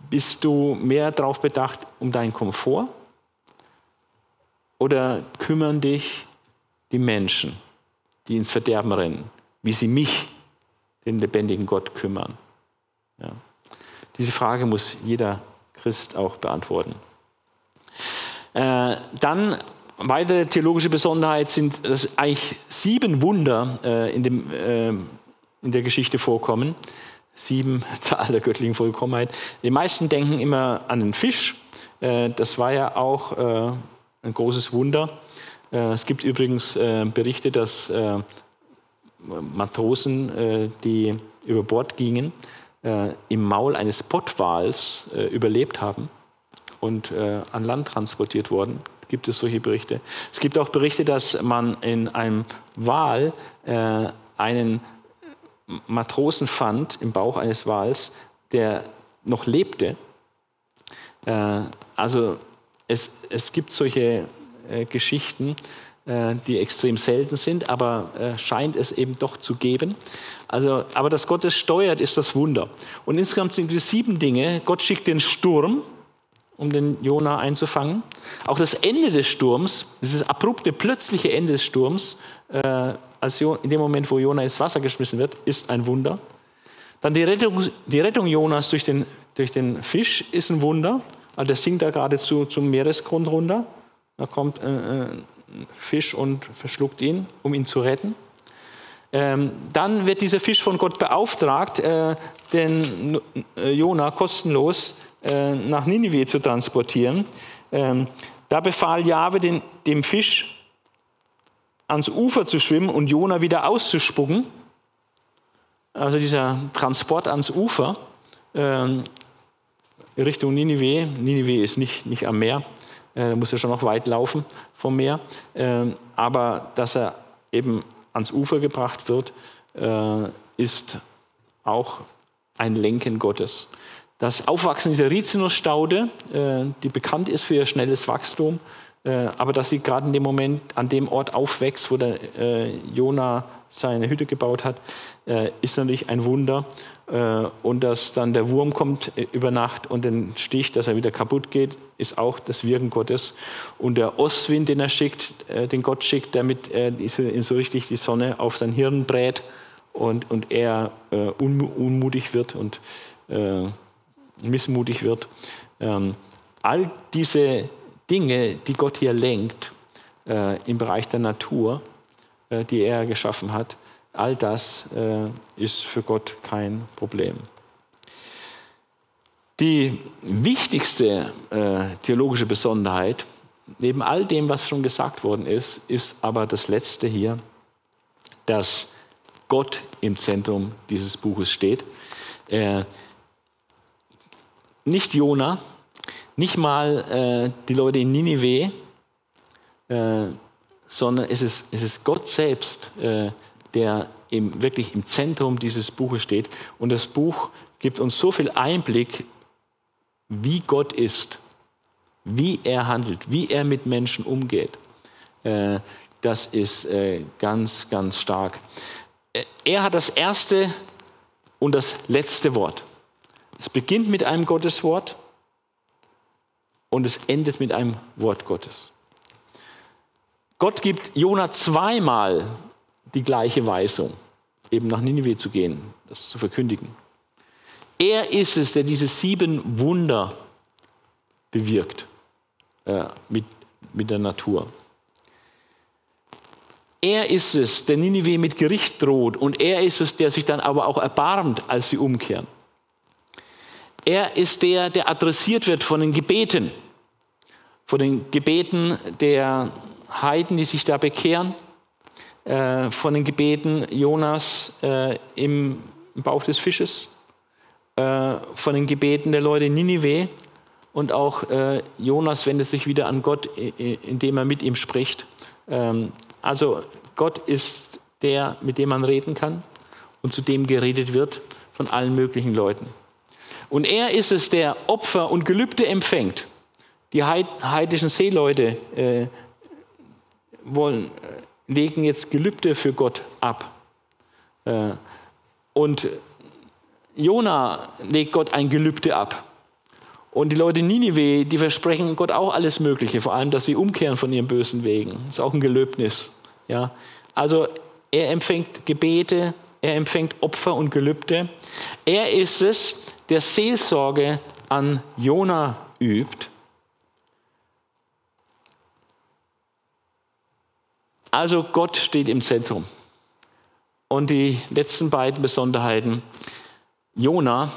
Bist du mehr darauf bedacht um deinen Komfort oder kümmern dich die Menschen, die ins Verderben rennen, wie sie mich, den lebendigen Gott, kümmern? Ja. Diese Frage muss jeder Christ auch beantworten. Dann weitere theologische Besonderheit sind, dass eigentlich 7 Wunder in der Geschichte vorkommen. 7, Zahl der göttlichen Vollkommenheit. Die meisten denken immer an den Fisch. Das war ja auch ein großes Wunder. Es gibt übrigens Berichte, dass Matrosen, die über Bord gingen, im Maul eines Pottwals überlebt haben und an Land transportiert wurden. Gibt es solche Berichte. Es gibt auch Berichte, dass man in einem Wal einen Matrosen fand im Bauch eines Wals, der noch lebte. Also es gibt solche Geschichten, die extrem selten sind, aber scheint es eben doch zu geben. Also, aber dass Gott es steuert, ist das Wunder. Und insgesamt sind es 7 Dinge. Gott schickt den Sturm, um den Jona einzufangen. Auch das Ende des Sturms, dieses abrupte, plötzliche Ende des Sturms, in dem Moment, wo Jona ins Wasser geschmissen wird, ist ein Wunder. Dann die Rettung Jonas durch den Fisch ist ein Wunder. Also der sinkt da geradezu zum Meeresgrund runter. Da kommt ein Fisch und verschluckt ihn, um ihn zu retten. Dann wird dieser Fisch von Gott beauftragt, den Jona kostenlos nach Ninive zu transportieren. Da befahl Jahwe dem Fisch, ans Ufer zu schwimmen und Jona wieder auszuspucken. Also dieser Transport ans Ufer Richtung Ninive. Ninive ist nicht am Meer, da muss er schon noch weit laufen vom Meer. Aber dass er eben ans Ufer gebracht wird, ist auch ein Lenken Gottes. Das Aufwachsen dieser Rizinusstaude, die bekannt ist für ihr schnelles Wachstum, aber dass sie gerade in dem Moment an dem Ort aufwächst, wo der Jona seine Hütte gebaut hat, ist natürlich ein Wunder. Und dass dann der Wurm kommt über Nacht und den sticht, dass er wieder kaputt geht, ist auch das Wirken Gottes. Und der Ostwind, den Gott schickt, damit so richtig die Sonne auf sein Hirn brät und er unmutig wird und missmutig wird. All diese Dinge, die Gott hier lenkt im Bereich der Natur, die er geschaffen hat, all das ist für Gott kein Problem. Die wichtigste theologische Besonderheit, neben all dem, was schon gesagt worden ist aber das Letzte hier, dass Gott im Zentrum dieses Buches steht. Nicht Jona, nicht mal die Leute in Ninive, sondern es ist Gott selbst, der wirklich im Zentrum dieses Buches steht. Und das Buch gibt uns so viel Einblick, wie Gott ist, wie er handelt, wie er mit Menschen umgeht, das ist ganz, ganz stark. Er hat das erste und das letzte Wort. Es beginnt mit einem Gotteswort und es endet mit einem Wort Gottes. Gott gibt Jona zweimal die gleiche Weisung, eben nach Ninive zu gehen, das zu verkündigen. Er ist es, der diese 7 Wunder bewirkt mit der Natur. Er ist es, der Ninive mit Gericht droht, und er ist es, der sich dann aber auch erbarmt, als sie umkehren. Er ist der, der adressiert wird von den Gebeten der Heiden, die sich da bekehren, von den Gebeten Jonas im Bauch des Fisches, von den Gebeten der Leute in Ninive, und auch Jonas wendet sich wieder an Gott, indem er mit ihm spricht. Also Gott ist der, mit dem man reden kann und zu dem geredet wird von allen möglichen Leuten. Und er ist es, der Opfer und Gelübde empfängt. Die heidnischen Seeleute legen jetzt Gelübde für Gott ab. Und Jona legt Gott ein Gelübde ab. Und die Leute Ninive, die versprechen Gott auch alles Mögliche, vor allem, dass sie umkehren von ihren bösen Wegen. Das ist auch ein Gelöbnis. Ja? Also er empfängt Gebete, er empfängt Opfer und Gelübde. Er ist es, der Seelsorge an Jona übt. Also Gott steht im Zentrum. Und die letzten beiden Besonderheiten. Jona,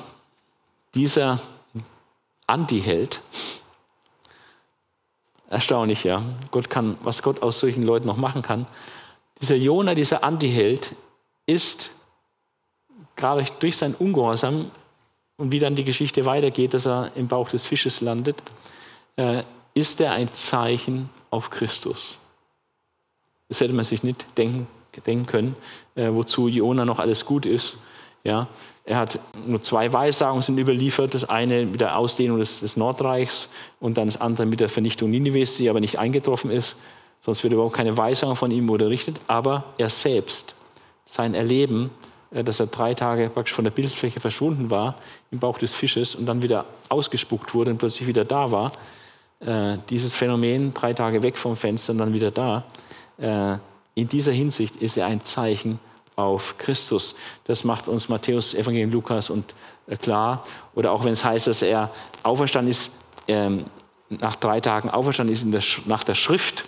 dieser Antiheld. Erstaunlich, ja. Gott kann, was Gott aus solchen Leuten noch machen kann. Dieser Jona, dieser Antiheld, ist gerade durch sein Ungehorsam und wie dann die Geschichte weitergeht, dass er im Bauch des Fisches landet, ist er ein Zeichen auf Christus. Das hätte man sich nicht denken können, wozu Jona noch alles gut ist. Ja. Er hat nur 2 Weissagungen sind überliefert, das eine mit der Ausdehnung des Nordreichs und dann das andere mit der Vernichtung Ninives, die aber nicht eingetroffen ist, sonst wird überhaupt keine Weissagung von ihm unterrichtet, aber er selbst, sein Erleben, dass er 3 Tage praktisch von der Bildfläche verschwunden war, im Bauch des Fisches und dann wieder ausgespuckt wurde und plötzlich wieder da war, dieses Phänomen, 3 Tage weg vom Fenster und dann wieder da, in dieser Hinsicht ist er ein Zeichen auf Christus. Das macht uns Matthäus, Evangelium, Lukas und klar. Oder auch wenn es heißt, dass er auferstanden ist, nach 3 Tagen auferstanden ist nach der Schrift.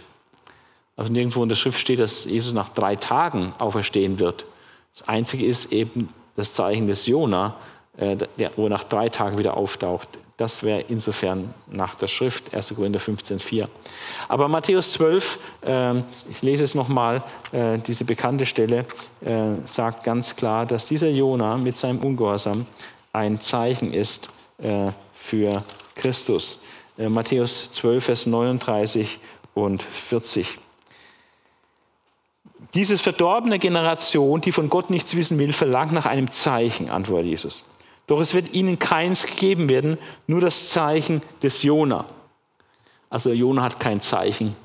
Also nirgendwo in der Schrift steht, dass Jesus nach 3 Tagen auferstehen wird. Das Einzige ist eben das Zeichen des Jona, wo nach 3 Tagen wieder auftaucht. Das wäre insofern nach der Schrift, 1. Korinther 15,4. Aber Matthäus 12, ich lese es nochmal, diese bekannte Stelle, sagt ganz klar, dass dieser Jona mit seinem Ungehorsam ein Zeichen ist für Christus. Matthäus 12, Vers 39 und 40. Diese verdorbene Generation, die von Gott nichts wissen will, verlangt nach einem Zeichen, antwortet Jesus. Doch es wird ihnen keins gegeben werden, nur das Zeichen des Jona. Also Jona hat kein Zeichen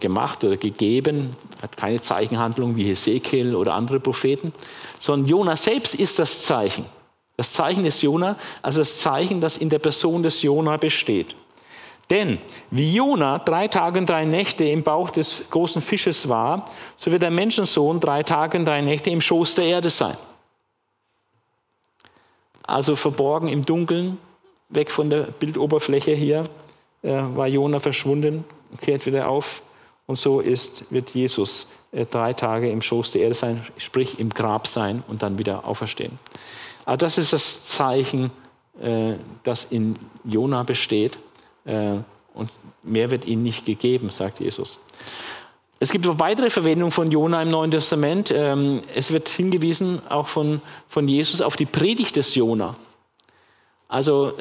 gemacht oder gegeben, hat keine Zeichenhandlung wie Hesekiel oder andere Propheten, sondern Jona selbst ist das Zeichen. Das Zeichen des Jona, also das Zeichen, das in der Person des Jona besteht. Denn wie Jona 3 Tage und 3 Nächte im Bauch des großen Fisches war, so wird der Menschensohn 3 Tage und 3 Nächte im Schoß der Erde sein. Also verborgen im Dunkeln, weg von der Bildoberfläche hier, war Jona verschwunden, kehrt wieder auf. Und so wird Jesus 3 Tage im Schoß der Erde sein, sprich im Grab sein und dann wieder auferstehen. Aber das ist das Zeichen, das in Jona besteht. Und mehr wird ihnen nicht gegeben, sagt Jesus. Es gibt noch weitere Verwendung von Jona im Neuen Testament. Es wird hingewiesen, auch von Jesus, auf die Predigt des Jona. Also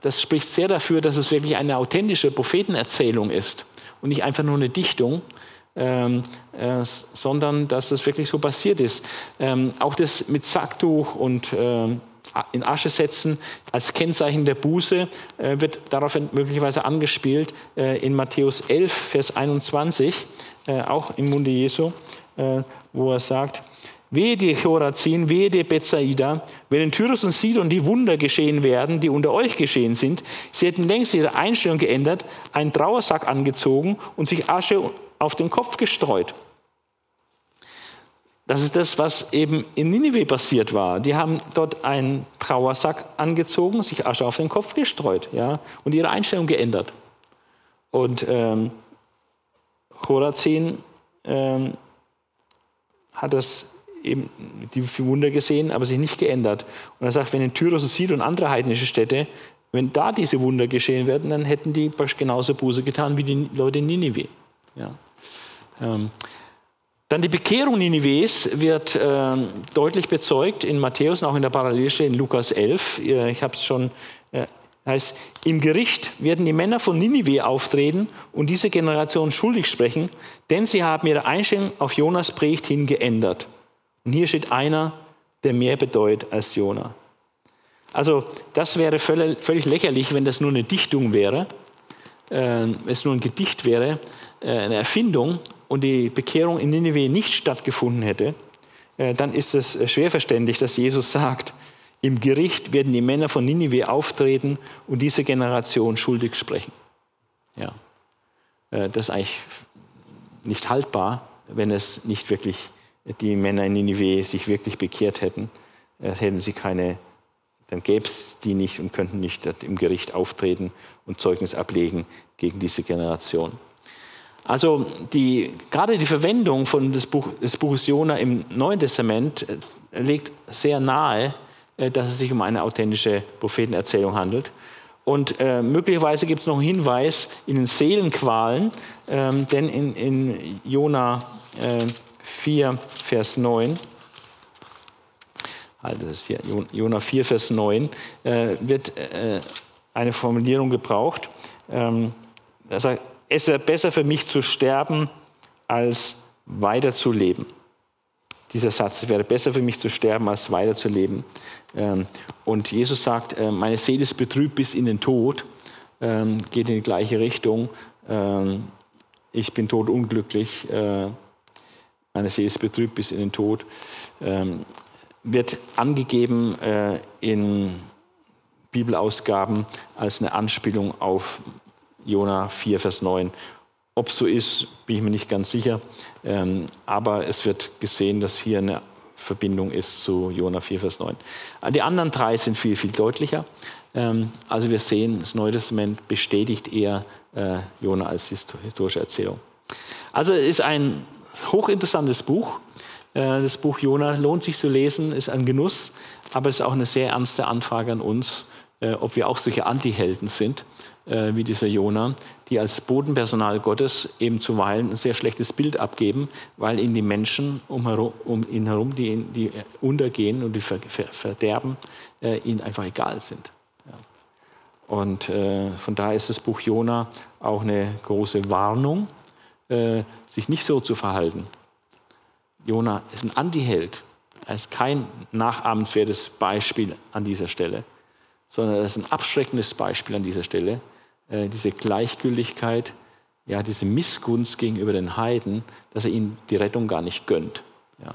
das spricht sehr dafür, dass es wirklich eine authentische Prophetenerzählung ist und nicht einfach nur eine Dichtung, sondern dass es wirklich so passiert ist. Auch das mit Sacktuch und in Asche setzen, als Kennzeichen der Buße, wird darauf möglicherweise angespielt in Matthäus 11, Vers 21, auch im Munde Jesu, wo er sagt, wehe dir, Chorazin, wehe dir, Bethsaida, wenn in Tyrus und Sidon die Wunder geschehen werden, die unter euch geschehen sind. Sie hätten längst ihre Einstellung geändert, einen Trauersack angezogen und sich Asche auf den Kopf gestreut. Das ist das, was eben in Ninive passiert war. Die haben dort einen Trauersack angezogen, sich Asche auf den Kopf gestreut, ja, und ihre Einstellung geändert. Und Chorazin hat das eben die Wunder gesehen, aber sich nicht geändert. Und er sagt, wenn in Tyrus und Sidon und andere heidnische Städte, wenn da diese Wunder geschehen werden, dann hätten die genauso Buße getan wie die Leute in Ninive. Ja. Dann die Bekehrung Ninives wird deutlich bezeugt in Matthäus und auch in der Parallelstelle in Lukas 11. Ich habe es schon, heißt, im Gericht werden die Männer von Ninive auftreten und diese Generation schuldig sprechen, denn sie haben ihre Einstellung auf Jonas Predigt hin geändert. Und hier steht einer, der mehr bedeutet als Jona. Also das wäre völlig lächerlich, wenn das nur eine Dichtung wäre, es nur ein Gedicht wäre, eine Erfindung, und die Bekehrung in Ninive nicht stattgefunden hätte, dann ist es schwer verständlich, dass Jesus sagt, im Gericht werden die Männer von Ninive auftreten und diese Generation schuldig sprechen. Ja. Das ist eigentlich nicht haltbar, wenn es nicht wirklich die Männer in Ninive sich wirklich bekehrt hätten. Hätten sie keine, dann gäbe es die nicht und könnten nicht im Gericht auftreten und Zeugnis ablegen gegen diese Generation. Also gerade die Verwendung des Buches Jona im Neuen Testament legt sehr nahe, dass es sich um eine authentische Prophetenerzählung handelt. Und möglicherweise gibt es noch einen Hinweis in den Seelenqualen, denn in Jona 4, Vers 9, Jona 4, Vers 9, wird eine Formulierung gebraucht, da sagt, es wäre besser für mich zu sterben, als weiterzuleben. Dieser Satz, es wäre besser für mich zu sterben, als weiterzuleben. Und Jesus sagt, meine Seele ist betrübt bis in den Tod, geht in die gleiche Richtung. Ich bin todunglücklich, meine Seele ist betrübt bis in den Tod. Wird angegeben in Bibelausgaben als eine Anspielung auf Jona 4, Vers 9. Ob so ist, bin ich mir nicht ganz sicher. Aber es wird gesehen, dass hier eine Verbindung ist zu Jona 4, Vers 9. Die anderen drei sind viel, viel deutlicher. Also wir sehen, das Neue Testament bestätigt eher Jona als historische Erzählung. Also es ist ein hochinteressantes Buch. Das Buch Jona lohnt sich zu lesen, ist ein Genuss, aber es ist auch eine sehr ernste Anfrage an uns, ob wir auch solche Antihelden sind, wie dieser Jona, die als Bodenpersonal Gottes eben zuweilen ein sehr schlechtes Bild abgeben, weil ihnen die Menschen um ihn herum, die untergehen und die verderben, ihnen einfach egal sind. Ja. Und von daher ist das Buch Jona auch eine große Warnung, sich nicht so zu verhalten. Jona ist ein Antiheld, er ist kein nachahmenswertes Beispiel an dieser Stelle, sondern er ist ein abschreckendes Beispiel an dieser Stelle. Diese Gleichgültigkeit, ja, diese Missgunst gegenüber den Heiden, dass er ihnen die Rettung gar nicht gönnt. Ja.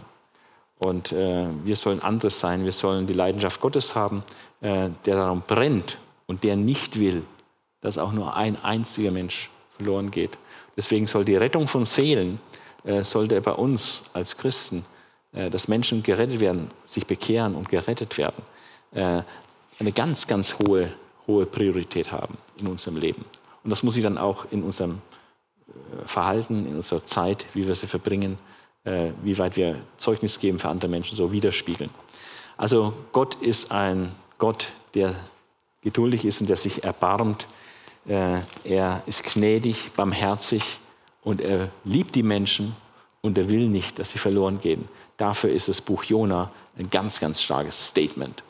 Und wir sollen anders sein, wir sollen die Leidenschaft Gottes haben, der darum brennt und der nicht will, dass auch nur ein einziger Mensch verloren geht. Deswegen soll die Rettung von Seelen, sollte bei uns als Christen, dass Menschen gerettet werden, sich bekehren und gerettet werden, eine ganz, ganz hohe Priorität haben in unserem Leben. Und das muss sie dann auch in unserem Verhalten, in unserer Zeit, wie wir sie verbringen, wie weit wir Zeugnis geben für andere Menschen, so widerspiegeln. Also Gott ist ein Gott, der geduldig ist und der sich erbarmt. Er ist gnädig, barmherzig und er liebt die Menschen und er will nicht, dass sie verloren gehen. Dafür ist das Buch Jona ein ganz, ganz starkes Statement.